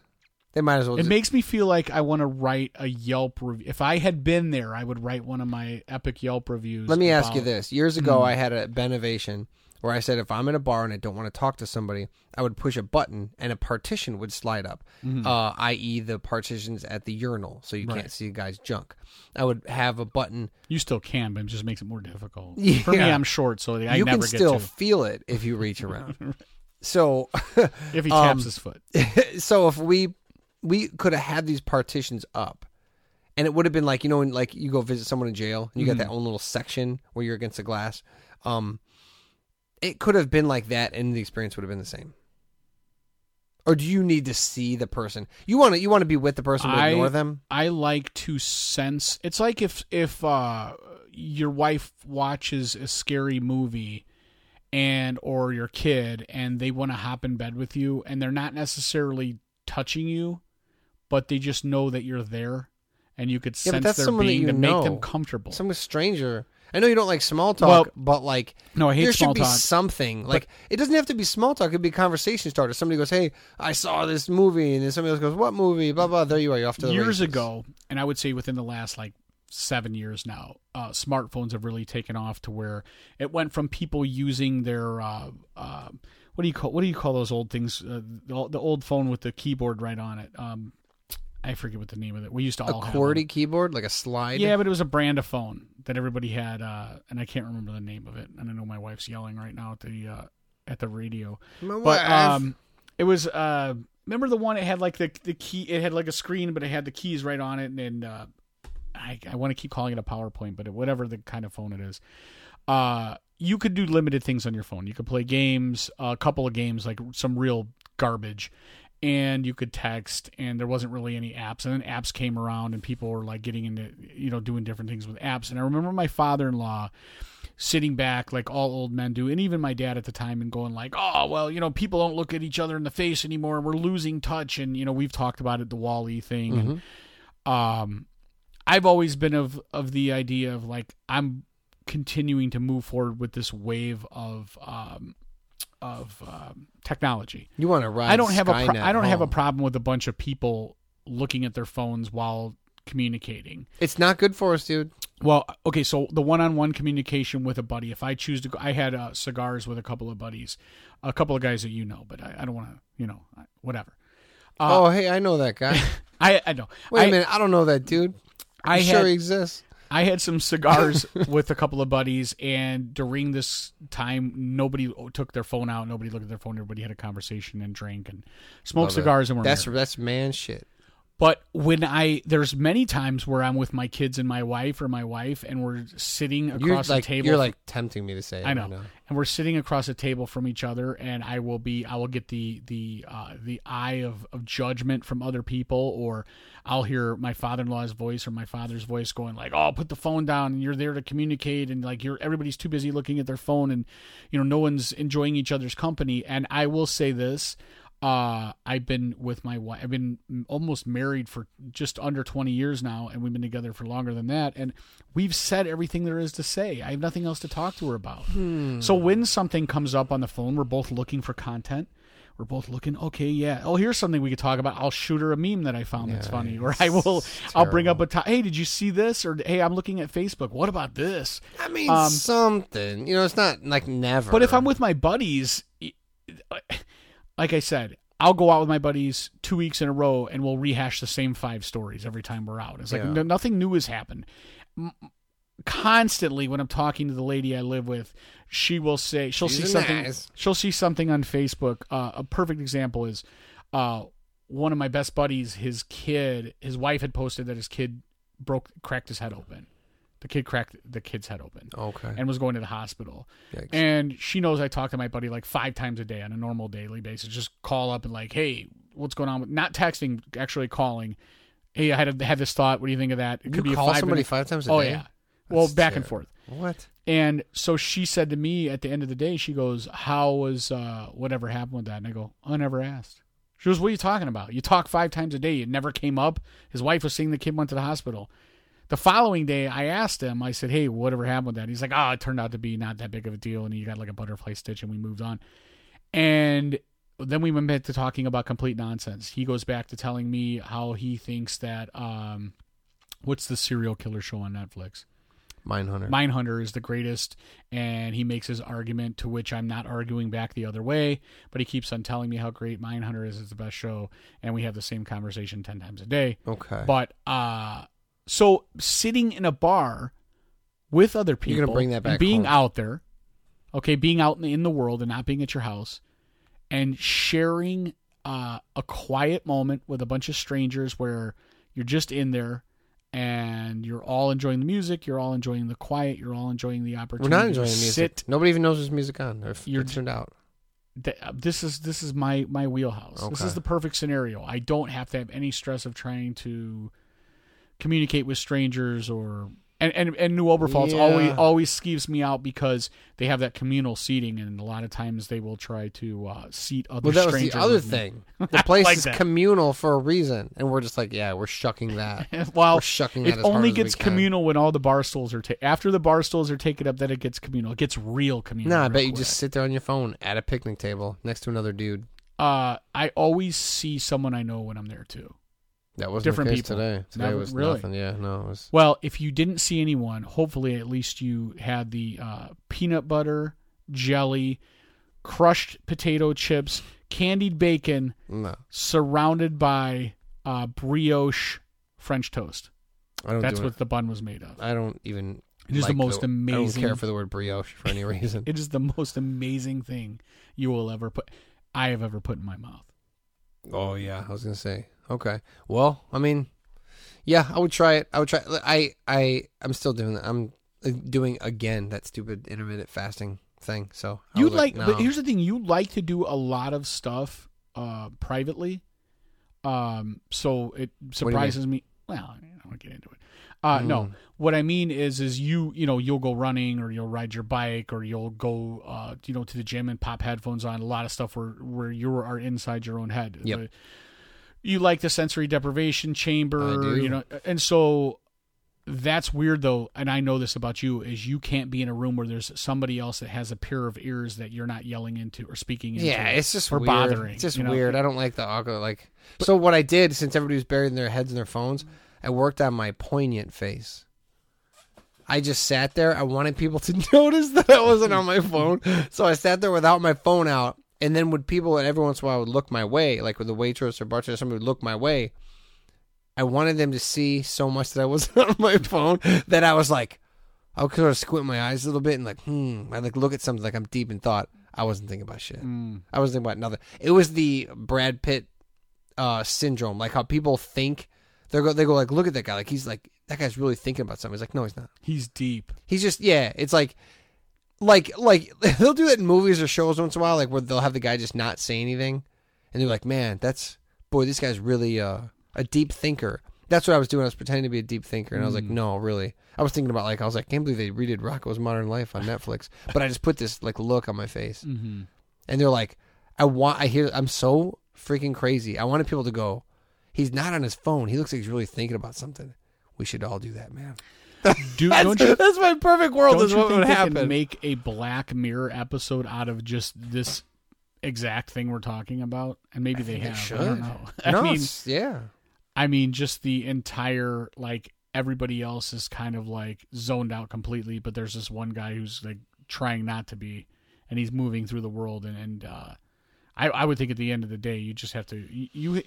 They might as well. It just... makes me feel like I want to write a Yelp review. If I had been there, I would write one of my epic Yelp reviews. Let me about... ask you this. Years ago, mm-hmm. I had a Benovation where I said, if I'm in a bar and I don't want to talk to somebody, I would push a button and a partition would slide up, mm-hmm. uh, that is the partitions at the urinal, so you right. can't see a guy's junk. I would have a button. You still can, but it just makes it more difficult. Yeah. For me, I'm short, so I you never get to. You can still feel it if you reach around. So if he taps um, his foot. So if we we could have had these partitions up, and it would have been like, you know, when like you go visit someone in jail, and you mm-hmm. got that own little section where you're against the glass. Um It could have been like that, and the experience would have been the same. Or do you need to see the person? You want to you want to be with the person, but I, ignore them? I like to sense. It's like if if uh, your wife watches a scary movie, and or your kid, and they want to hop in bed with you, and they're not necessarily touching you, but they just know that you're there, and you could sense yeah, but that's their being that you to know. Make them comfortable. Some stranger. I know you don't like small talk, well, but like no, I hate there small should be talk, something. Like it doesn't have to be small talk. It could be a conversation starter. Somebody goes, hey, I saw this movie. And then somebody else goes, what movie? Blah, blah. There you are. You're off to the races. Years ago, and I would say within the last like seven years now, uh, smartphones have really taken off to where it went from people using their, uh, uh, what do you call, what do you call those old things? Uh, the, the old phone with the keyboard right on it. Um, I forget what the name of it. We used to all have a QWERTY keyboard, like a slide. Yeah, but it was a brand of phone that everybody had, uh, and I can't remember the name of it. And I know my wife's yelling right now at the uh, at the radio. My but wife. Um, it was uh, remember the one it had like the the key. It had like a screen, but it had the keys right on it. And, and uh, I I want to keep calling it a PowerPoint, but whatever the kind of phone it is, uh, you could do limited things on your phone. You could play games, a couple of games, like some real garbage. and you could text, and there wasn't really any apps. And then apps came around, and people were like getting into, you know, doing different things with apps. And I remember my father-in-law sitting back like all old men do, and even my dad at the time, and going like, oh, well, you know, people don't look at each other in the face anymore. We're losing touch. And, you know, we've talked about it, the WALL-E thing. Mm-hmm. And, um, I've always been of, of the idea of like, I'm continuing to move forward with this wave of, um, of, um, technology. You want to ride I don't have Skynet a, pro- I don't home. have a problem with a bunch of people looking at their phones while communicating. It's not good for us, dude. Well, okay, so the one-on-one communication with a buddy, if I choose to go, I had uh, cigars with a couple of buddies, a couple of guys that you know, but I, I don't want to, you know, whatever. Uh, oh, hey, I know that guy. I, I know. Wait I, a minute, I don't know that dude. I'm I sure had, he exists. I had some cigars with a couple of buddies, and during this time, nobody took their phone out, nobody looked at their phone, everybody had a conversation and drank and smoked Love cigars it. and were That's married. That's man shit. But when I, there's many times where I'm with my kids and my wife or my wife and we're sitting across like, a table. You're like tempting me to say it. I know. Right now. And we're sitting across a table from each other, and I will be, I will get the, the, uh, the eye of, of judgment from other people, or I'll hear my father-in-law's voice or my father's voice going like, oh, put the phone down, and you're there to communicate. And like, you're, everybody's too busy looking at their phone, and, you know, no one's enjoying each other's company. And I will say this. Uh, I've been with my wife, I've been almost married for just under twenty years now, and we've been together for longer than that. And we've said everything there is to say. I have nothing else to talk to her about. Hmm. So when something comes up on the phone, we're both looking for content. We're both looking, okay, yeah. Oh, here's something we could talk about. I'll shoot her a meme that I found yeah, that's funny. Or I will, I'll bring up a, to- hey, did you see this? Or, hey, I'm looking at Facebook. What about this? I mean, um, something, you know, it's not like never. But if I'm with my buddies, it, like I said, I'll go out with my buddies two weeks in a row, and we'll rehash the same five stories every time we're out. It's like yeah. n- nothing new has happened. Constantly, when I'm talking to the lady I live with, she will say she'll She's see something. Nice. She'll see something on Facebook. Uh, a perfect example is uh, one of my best buddies. His kid, his wife had posted that his kid broke, cracked his head open. The kid cracked the kid's head open. Okay. And was going to the hospital. Yikes. And she knows I talk to my buddy like five times a day on a normal daily basis. Just call up and like, hey, what's going on? With Not texting, actually calling. Hey, I had, a, had this thought. What do you think of that? It you could be call a five somebody minute... five times a oh, day? Oh, yeah. That's well, back terrible. and forth. What? And so she said to me at the end of the day, she goes, how was uh, whatever happened with that? And I go, I never asked. She goes, what are you talking about? You talk five times a day. It never came up. His wife was seeing the kid went to the hospital. The following day, I asked him, I said, hey, whatever happened with that? He's like, oh, it turned out to be not that big of a deal, and he got like a butterfly stitch, and we moved on. And then we went back to talking about complete nonsense. He goes back to telling me how he thinks that, um, what's the serial killer show on Netflix? Mindhunter. Mindhunter is the greatest, and he makes his argument, to which I'm not arguing back the other way, but he keeps on telling me how great Mindhunter is. It's the best show, and we have the same conversation ten times a day. Okay. But, uh... so sitting in a bar with other people, you're gonna bring that back being home. out there, okay, being out in the, in the world and not being at your house, and sharing uh, a quiet moment with a bunch of strangers where you're just in there and you're all enjoying the music, you're all enjoying the quiet, you're all enjoying the opportunity. We're not enjoying to music. Sit. Nobody even knows there's music on. Or if you're it turned out. This is this is my my wheelhouse. Okay. This is the perfect scenario. I don't have to have any stress of trying to communicate with strangers, or and and, and New Oberfalls yeah. always always skeeves me out because they have that communal seating, and a lot of times they will try to uh, seat other. Well, that strangers was the other thing. The place like is that. communal for a reason, and we're just like, yeah, we're shucking that. well, we're shucking that. It as only hard gets as we communal can. when all the bar stools are ta- after the bar stools are taken up. Then it gets communal. It gets real communal. No, nah, I bet you quick. just sit there on your phone at a picnic table next to another dude. Uh, I always see someone I know when I'm there too. That wasn't different the case people today. Today Not, was really. nothing. Yeah, no, it was. Well, if you didn't see anyone, hopefully at least you had the uh, peanut butter, jelly, crushed potato chips, candied bacon, no. surrounded by uh, brioche French toast. I don't. That's do what it. the bun was made of. I don't even. It is like the most the, amazing. I don't care for the word brioche for any reason. It is the most amazing thing you will ever put. I have ever put in my mouth. Oh yeah, I was gonna say. Okay. Well, I mean, yeah, I would try it. I would try. I, I, I'm still doing that. I'm doing again that stupid intermittent fasting thing. So you like, like no. But here's the thing: you like to do a lot of stuff uh, privately. Um, so it surprises me. Well, I don't want to get into it. Uh, mm. No, what I mean is, is you, you know, you'll go running or you'll ride your bike or you'll go, uh, you know, to the gym and pop headphones on. A lot of stuff where, where you are inside your own head. Yep. But you like the sensory deprivation chamber, you know, and so that's weird though. And I know this about you is you can't be in a room where there's somebody else that has a pair of ears that you're not yelling into or speaking into. Yeah, it's just or weird. Bothering. It's just weird. Know? I don't like the awkward, like, but, so what I did, since everybody was buried in their heads and their phones, I worked on my poignant face. I just sat there. I wanted people to notice that I wasn't on my phone. So I sat there without my phone out. And then would people, and every once in a while I would look my way, like with the waitress or bartender, or somebody would look my way. I wanted them to see so much that I wasn't on my phone that I was like, I would sort of squint my eyes a little bit and like, hmm, I like look at something like I'm deep in thought. I wasn't thinking about shit. Mm. I wasn't thinking about nothing. It was the Brad Pitt uh, syndrome, like how people think they go, they go like, look at that guy, like he's like that guy's really thinking about something. He's like, no, he's not. He's deep. He's just yeah. It's like. Like, like they'll do that in movies or shows once in a while, like where they'll have the guy just not say anything, and they're like, "Man, that's boy, this guy's really uh, a deep thinker." That's what I was doing. I was pretending to be a deep thinker, and I was like, "No, really." I was thinking about like I was like, "Can't believe they redid Rocko's Modern Life on Netflix," but I just put this like look on my face, mm-hmm. and they're like, "I want." I hear. I'm so freaking crazy. I wanted people to go. He's not on his phone. He looks like he's really thinking about something. We should all do that, man. Do, that's, don't you, that's my perfect world is what would happen. Can make a Black Mirror episode out of just this exact thing we're talking about, and maybe I they have. They should. I don't know. I no, mean, yeah. I mean, just the entire like everybody else is kind of like zoned out completely, but there's this one guy who's like trying not to be, and he's moving through the world, and and uh, I I would think at the end of the day, you just have to you you, you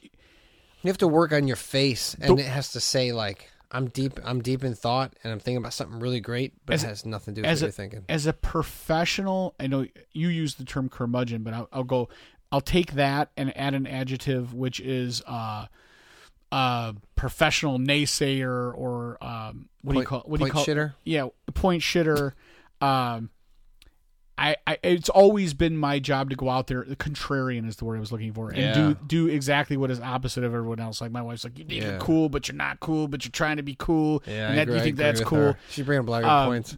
have to work on your face, and the, it has to say like. I'm deep I'm deep in thought, and I'm thinking about something really great, but as, it has nothing to do with what you're thinking. As a professional, I know you use the term curmudgeon, but I'll, I'll go, I'll take that and add an adjective, which is uh, uh, professional naysayer or um, what point, do you call it? What do you call it? Point shitter? Yeah, point shitter. um, I, I, it's always been my job to go out there. The contrarian is the word I was looking for, and yeah. do do exactly what is opposite of everyone else. Like my wife's like, you think yeah. you're cool, but you're not cool, but you're trying to be cool, yeah, and that, agree, you think that's cool. Her. She's bringing black um, points.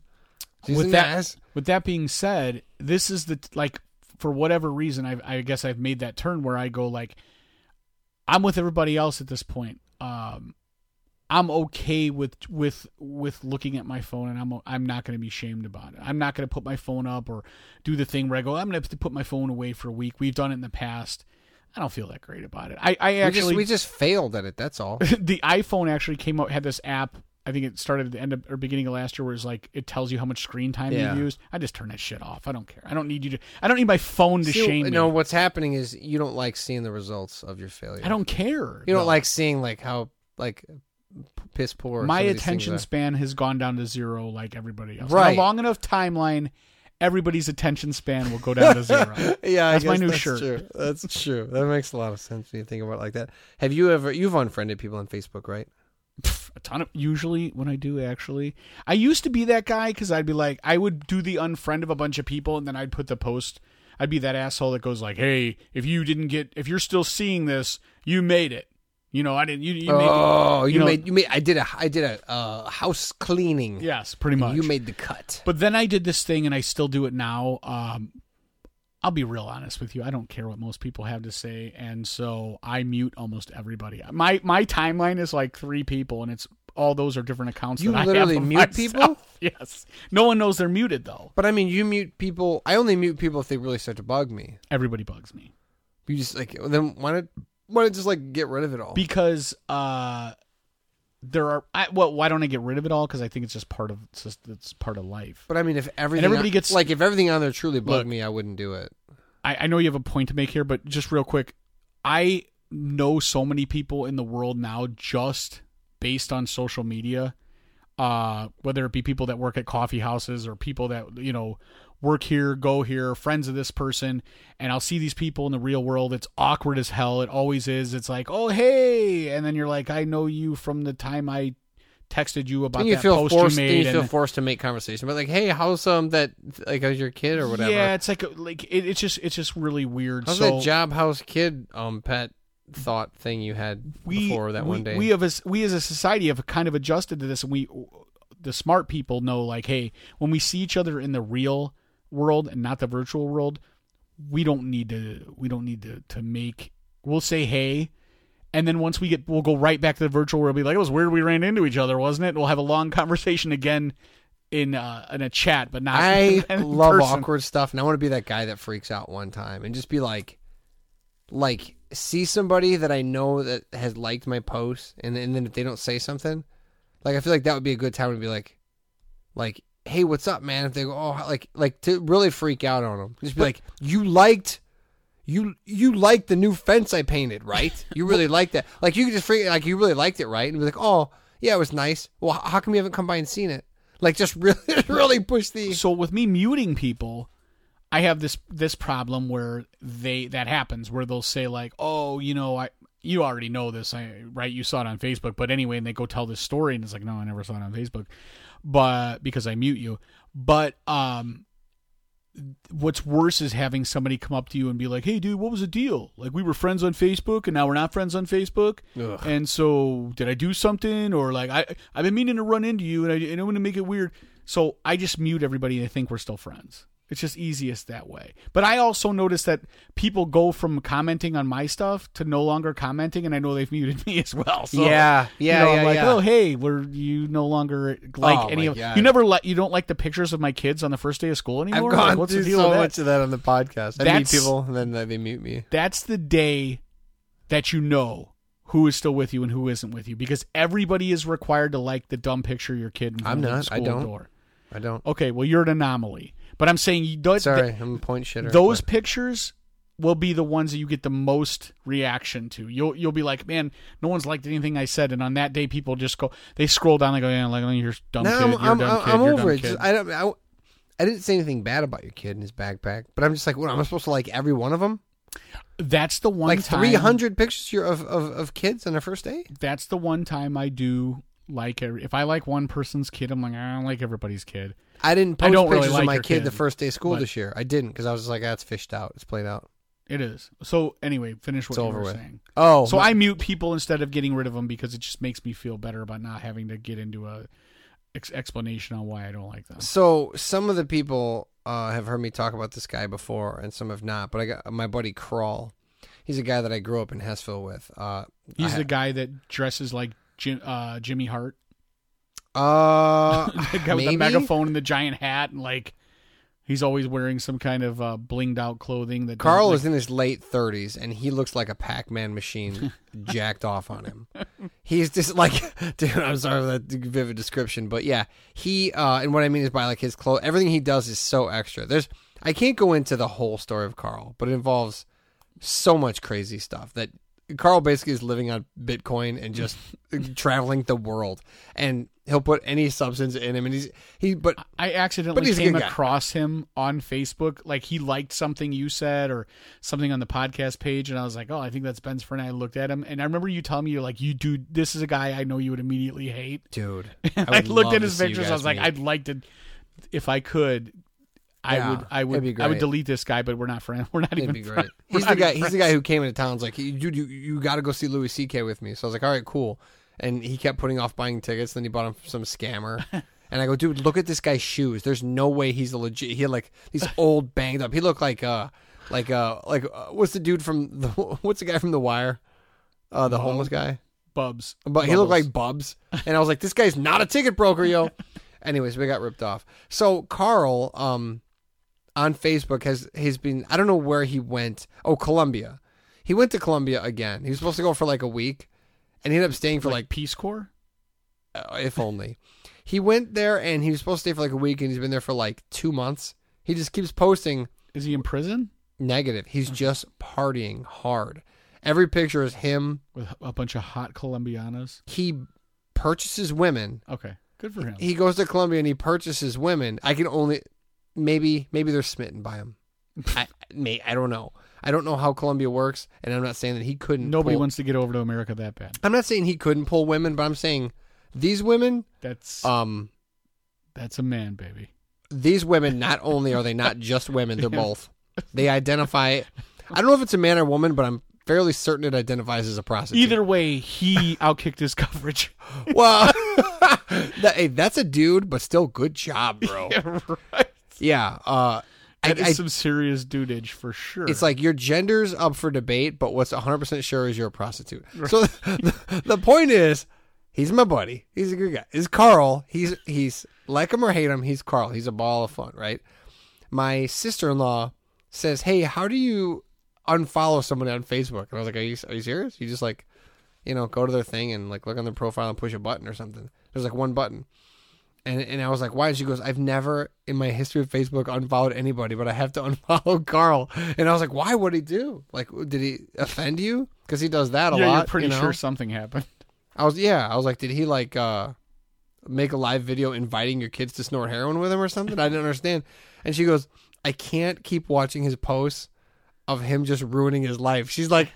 She's with that, ass. With that being said, this is the like for whatever reason, I I guess I've made that turn where I go like, I'm with everybody else at this point. Um, I'm okay with with with looking at my phone, and I'm I'm not going to be shamed about it. I'm not going to put my phone up or do the thing where I go, I'm going to have to put my phone away for a week. We've done it in the past. I don't feel that great about it. I, I actually we just, we just failed at it. That's all. The iPhone actually came out, had this app. I think it started at the end of, or beginning of last year, where it's like it tells you how much screen time yeah. you used. I just turn that shit off. I don't care. I don't need you to. I don't need my phone to See, shame you. No, me. What's happening is you don't like seeing the results of your failure. I don't care. You don't no. like seeing like how like. piss poor. My attention span has gone down to zero like everybody else. Right. On a long enough timeline, everybody's attention span will go down to zero. Yeah, that's my new shirt. That's true. That makes a lot of sense when you think about it like that. Have you ever, you've unfriended people on Facebook, right? A ton of, usually when I do actually. I used to be that guy because I'd be like, I would do the unfriend of a bunch of people and then I'd put the post, I'd be that asshole that goes like, hey, if you didn't get, if you're still seeing this, you made it. You know, I didn't. You, you made. Oh, you, you know, made. You made. I did a. I did a uh, house cleaning. Yes, pretty much. You made the cut. But then I did this thing, and I still do it now. Um, I'll be real honest with you. I don't care what most people have to say, and so I mute almost everybody. My my timeline is like three people, and it's all those are different accounts. You that literally I have mute myself. People. Yes. No one knows they're muted though. But I mean, you mute people. I only mute people if they really start to bug me. Everybody bugs me. You just like then why not? Why don't just like get rid of it all? Because uh, there are I, well, why don't I get rid of it all? Because I think it's just part of it's, just, it's part of life. But I mean, if everything and everybody on, gets like if everything on there truly bugged look, me, I wouldn't do it. I, I know you have a point to make here, but just real quick, I know so many people in the world now just based on social media, uh, whether it be people that work at coffee houses or people that you know. Work here, go here, friends of this person, and I'll see these people in the real world. It's awkward as hell. It always is. It's like, oh, hey. And then you're like, I know you from the time I texted you about you that feel post forced, you made. And you and feel forced to make conversation. But like, hey, how's um that, like, how's your kid or whatever? Yeah, it's like, like it, it's just it's just really weird. How's so, that job house kid um pet thought thing you had we, before that we, one day. We have a, we as a society have kind of adjusted to this, and we, the smart people know, like, hey, when we see each other in the real world and not the virtual world, we don't need to, we don't need to, to make, we'll say, hey, and then once we get, we'll go right back to the virtual world. We'll be like, it was weird we ran into each other, wasn't it? We'll have a long conversation again in uh, in a chat, but not I in love person. Awkward stuff, and I want to be that guy that freaks out one time and just be like, like, see somebody that I know that has liked my post, and, and then if they don't say something, like, I feel like that would be a good time to be like, like, hey, what's up, man? If they go, oh, like, like to really freak out on them. Just be but, like, you liked... You you liked the new fence I painted, right? You really liked that. Like, you could just freak, like, you really liked it, right? And be like, oh, yeah, it was nice. Well, how come you haven't come by and seen it? Like, just really really push the... So with me muting people, I have this this problem where they that happens, where they'll say, like, oh, you know, I you already know this, I, right? You saw it on Facebook. But anyway, and they go tell this story, and it's like, no, I never saw it on Facebook, but because I mute you. But... um. What's worse is having somebody come up to you and be like, hey, dude, what was the deal? Like, we were friends on Facebook, and now we're not friends on Facebook. Ugh. And so did I do something? Or, like, I, I've been meaning to run into you, and I, and I want to make it weird. So I just mute everybody, and I think we're still friends. It's just easiest that way. But I also notice that people go from commenting on my stuff to no longer commenting, and I know they've muted me as well. So, yeah, yeah, you know, yeah. I'm like, yeah. oh, hey, we're you no longer like oh, any of God. You never like you don't like the pictures of my kids on the first day of school anymore. I've gone like, what's through the deal so with much of that on the podcast. I that's, meet people, and then they mute me. That's the day that you know who is still with you and who isn't with you, because everybody is required to like the dumb picture of your kid. In I'm not. School I don't. Door. I don't. Okay, well, you're an anomaly. But I'm saying you don't. Sorry, I'm a point shitter. Those but. pictures will be the ones that you get the most reaction to. You'll you'll be like, man, no one's liked anything I said, and on that day, people just go, they scroll down, they go, yeah, like, oh, you're dumb no, kid, you're I'm, dumb I'm, kid, I'm you're over dumb it. Kid. I don't. I, I didn't say anything bad about your kid in his backpack, but I'm just like, what? Am I supposed to like every one of them? That's the one. Like time, three hundred pictures of, of of kids on their first day. That's the one time I do like every, if I like one person's kid, I'm like, I don't like everybody's kid. I didn't post I pictures really like of my kid, kid the first day of school this year. I didn't, because I was just like, that's ah, fished out. It's played out. It is. So anyway, finish what it's you over were with. saying. Oh. So my- I mute people instead of getting rid of them, because it just makes me feel better about not having to get into a ex- explanation on why I don't like them. So some of the people uh, have heard me talk about this guy before, and some have not. But I got my buddy Carl. He's a guy that I grew up in Hessville with. Uh, He's I- the guy that dresses like Jim, uh, Jimmy Hart. Uh, the guy with maybe? the megaphone and the giant hat, and like he's always wearing some kind of uh, blinged out clothing. That Carl like... is in his late thirties, and he looks like a Pac-Man machine jacked off on him. He's just like, dude, I'm sorry for that vivid description, but yeah, he uh, and what I mean is by like his clothes, everything he does is so extra. There's I can't go into the whole story of Carl, but it involves so much crazy stuff that Carl basically is living on Bitcoin and just traveling the world, and he'll put any substance in him. And he's, he, but I accidentally but came across him on Facebook. Like, he liked something you said or something on the podcast page. And I was like, oh, I think that's Ben's friend. I looked at him, and I remember you telling me, you're like, you dude, this is a guy I know you would immediately hate. Dude. I, I looked at his pictures. I was like, meet. I'd like to, if I could, I yeah, would, I would, I would delete this guy, but we're not friends. We're not it'd even be great. He's the guy. Friends. He's the guy who came into town. Like, dude, you, you, you got to go see Louis C K with me. So I was like, all right, cool. And he kept putting off buying tickets. Then he bought him some scammer. And I go, dude, look at this guy's shoes. There's no way he's a legit. He had like these old banged up. He looked like uh, like uh, like uh, what's the dude from the what's the guy from The Wire? Uh, the Bub, homeless guy. Bubz. But he looked like Bubz. And I was like, this guy's not a ticket broker, yo. Anyways, we got ripped off. So Carl, um. on Facebook has he's been I don't know where he went. Oh, Colombia. He went to Colombia again. He was supposed to go for like a week, and he ended up staying for like, like Peace Corps. Uh, if only. He went there, and he was supposed to stay for like a week, and he's been there for like two months. He just keeps posting. Is he in prison? Negative. He's okay. Just partying hard. Every picture is him with a bunch of hot Colombianas. He purchases women. Okay, good for him. He goes to Colombia and he purchases women. I can only. Maybe maybe they're smitten by him. I may I don't know. I don't know how Colombia works, and I'm not saying that he couldn't. Nobody pull... wants to get over to America that bad. I'm not saying he couldn't pull women, but I'm saying these women. That's um, that's a man, baby. These women, not only are they not just women, they're both. They identify. I don't know if it's a man or woman, but I'm fairly certain it identifies as a prostitute. Either way, he outkicked his coverage. Well, that, hey, that's a dude, but still good job, bro. Yeah, right. Yeah. Uh, that I, is I, some serious dudage for sure. It's like your gender's up for debate, but what's one hundred percent sure is you're a prostitute. Right. So the, the point is, he's my buddy. He's a good guy. He's Carl. He's, he's like him or hate him, he's Carl. He's a ball of fun, right? My sister-in-law says, hey, how do you unfollow somebody on Facebook? And I was like, are you, are you serious? You just like, you know, go to their thing and like look on their profile and push a button or something. There's like one button. And and I was like, why? And she goes, I've never in my history of Facebook unfollowed anybody, but I have to unfollow Carl. And I was like, why? What'd he do? Like, did he offend you? Because he does that a yeah, lot. Yeah, you're pretty you know? sure something happened. I was, yeah, I was like, did he like uh, make a live video inviting your kids to snort heroin with him or something? I didn't understand. And she goes, I can't keep watching his posts of him just ruining his life. She's like,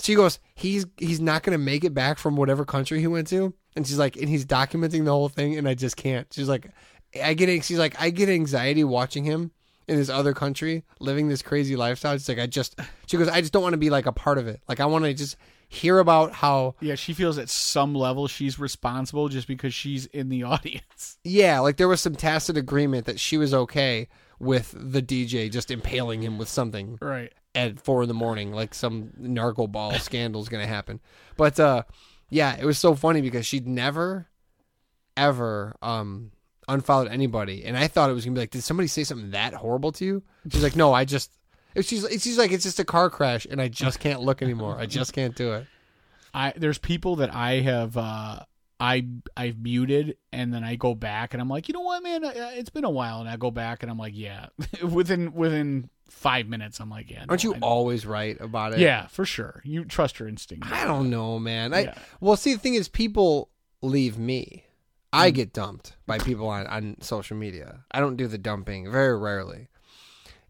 she goes, he's he's not going to make it back from whatever country he went to. And she's like, and he's documenting the whole thing, and I just can't. She's like, I get, she's like, I get anxiety watching him in this other country living this crazy lifestyle. She's like, I just, she goes, I just don't want to be like a part of it. Like, I want to just hear about how. Yeah, she feels at some level she's responsible just because she's in the audience. Yeah, like there was some tacit agreement that she was okay with the D J just impaling him with something. Right. At four in the morning, like some narco ball scandal's going to happen. But, uh. Yeah, it was so funny because she'd never, ever um, unfollowed anybody. And I thought it was going to be like, did somebody say something that horrible to you? She's like, no, I just... She's, she's like, it's just a car crash, and I just can't look anymore. I just can't do it. I There's people that I have... Uh, I, I've muted, and then I go back, and I'm like, you know what, man? It's been a while. And I go back, and I'm like, yeah. within within five minutes, I'm like, yeah. No, aren't you always right about it? Yeah, for sure. You trust your instinct. I don't know, man. I yeah. Well, see, the thing is, people leave me. I get dumped by people on, on social media. I don't do the dumping very rarely.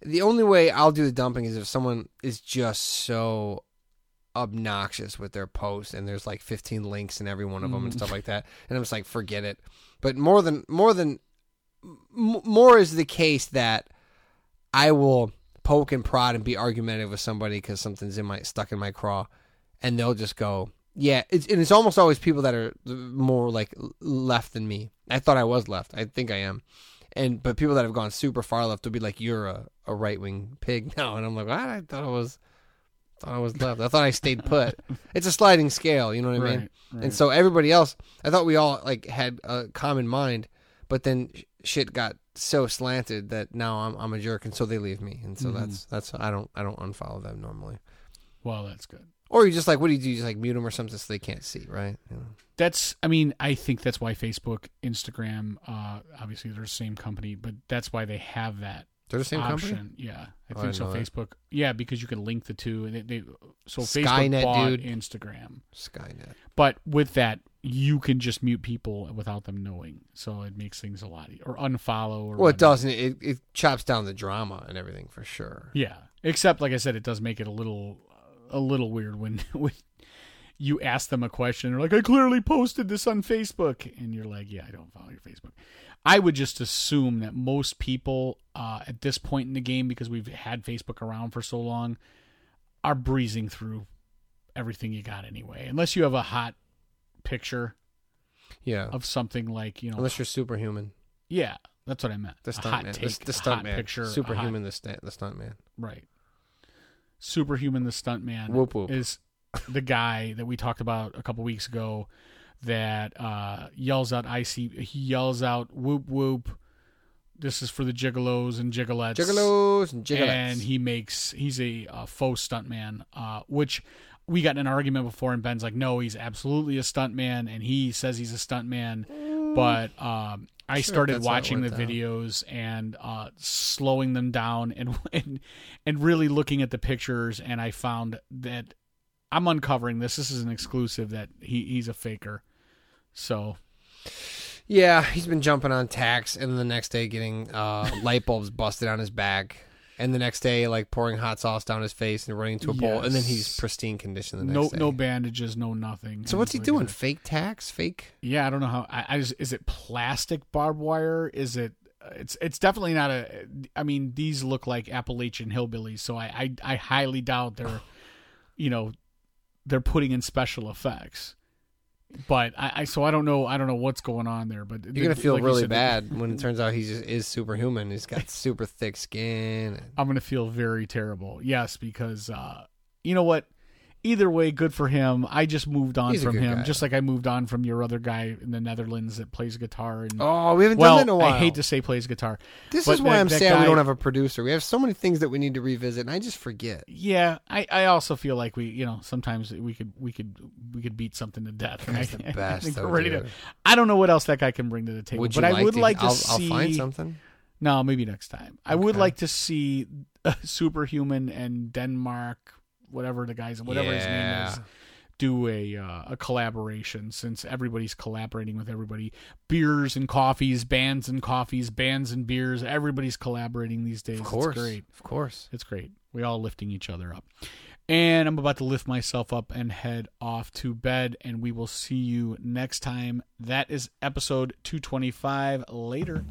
The only way I'll do the dumping is if someone is just so... obnoxious with their posts, and there's like fifteen links in every one of them and stuff like that, and I'm just like, forget it. But more than more than m- more is the case that I will poke and prod and be argumentative with somebody because something's in my stuck in my craw, and they'll just go, yeah. It's, and it's almost always people that are more like left than me. I thought I was left. I think I am. And but people that have gone super far left will be like, you're a, a right wing pig now, and I'm like, what? I thought I was. I was left. I thought I stayed put. It's a sliding scale, you know what I mean? Right, right. And so everybody else, I thought we all like had a common mind, but then shit got so slanted that now I'm I'm a jerk, and so they leave me, and so mm-hmm. that's that's I don't I don't unfollow them normally. Well, that's good. Or you just like, what do you do? You just like mute them or something so they can't see, right? You know? That's, I mean, I think that's why Facebook, Instagram, uh, obviously they're the same company, but that's why they have that. They're the same option. Company? Yeah. I oh, think I so. Facebook. That. Yeah, because you can link the two. And they, they, so Skynet, Facebook bought dude. Instagram. Skynet. But with that, you can just mute people without them knowing. So it makes things a lot easier. Or unfollow. Or well, whatever. It doesn't. It, it chops down the drama and everything for sure. Yeah. Except, like I said, it does make it a little a little weird when, when you ask them a question. They're like, I clearly posted this on Facebook. And you're like, yeah, I don't follow your Facebook. I would just assume that most people uh, at this point in the game, because we've had Facebook around for so long, are breezing through everything you got anyway. Unless you have a hot picture yeah. of something like, you know. Unless you're superhuman. Yeah, that's what I meant. The stunt man. The, the stunt man. Picture, superhuman, hot, the, st- the stunt man. Right. Superhuman, the stunt man whoop, whoop. Is the guy that we talked about a couple weeks ago. That uh, yells out, I see, he yells out, whoop, whoop. This is for the gigolos and gigolettes. Gigolos and gigolettes. And he makes, he's a uh, faux stuntman, uh, which we got in an argument before, and Ben's like, no, he's absolutely a stuntman, and he says he's a stuntman. Mm. But um, I sure, started watching the down. videos and uh, slowing them down and, and and really looking at the pictures, and I found that I'm uncovering this. This is an exclusive that he, he's a faker. So, yeah, he's been jumping on tacks, and the next day getting uh, light bulbs busted on his back, and the next day like pouring hot sauce down his face and running into a yes. bowl, and then he's pristine condition the next no, day. No bandages, no nothing. So what's he like doing? That. Fake tacks? Fake? Yeah, I don't know how. I, I just, is it plastic barbed wire? Is it? It's it's definitely not a. I mean, these look like Appalachian hillbillies, so I I, I highly doubt they're. you know, they're putting in special effects. But I, I so I don't know I don't know what's going on there. But you're gonna feel like really said, bad when it turns out he just is superhuman. He's got super thick skin. I'm gonna feel very terrible. Yes, because uh, you know what? Either way, good for him. I just moved on He's from him, guy. Just like I moved on from your other guy in the Netherlands that plays guitar. And, oh, we haven't well, done that in a while. I hate to say plays guitar. This is why that, I'm that sad guy, we don't have a producer. We have so many things that we need to revisit, and I just forget. Yeah, I, I also feel like we, you know, sometimes we could we could we could beat something to death. That's I, the best. I, think though, we're ready to, I don't know what else that guy can bring to the table, would but I like would to, like to I'll, see. I'll find something. No, maybe next time. Okay. I would like to see a Superhuman and Denmark. Whatever the guys, whatever yeah. his name is, do a uh, a collaboration since everybody's collaborating with everybody. Beers and coffees, bands and coffees, bands and beers. Everybody's collaborating these days. Of course, it's great. Of course, it's great. We all lifting each other up, and I'm about to lift myself up and head off to bed. And we will see you next time. That is episode two twenty-five. Later.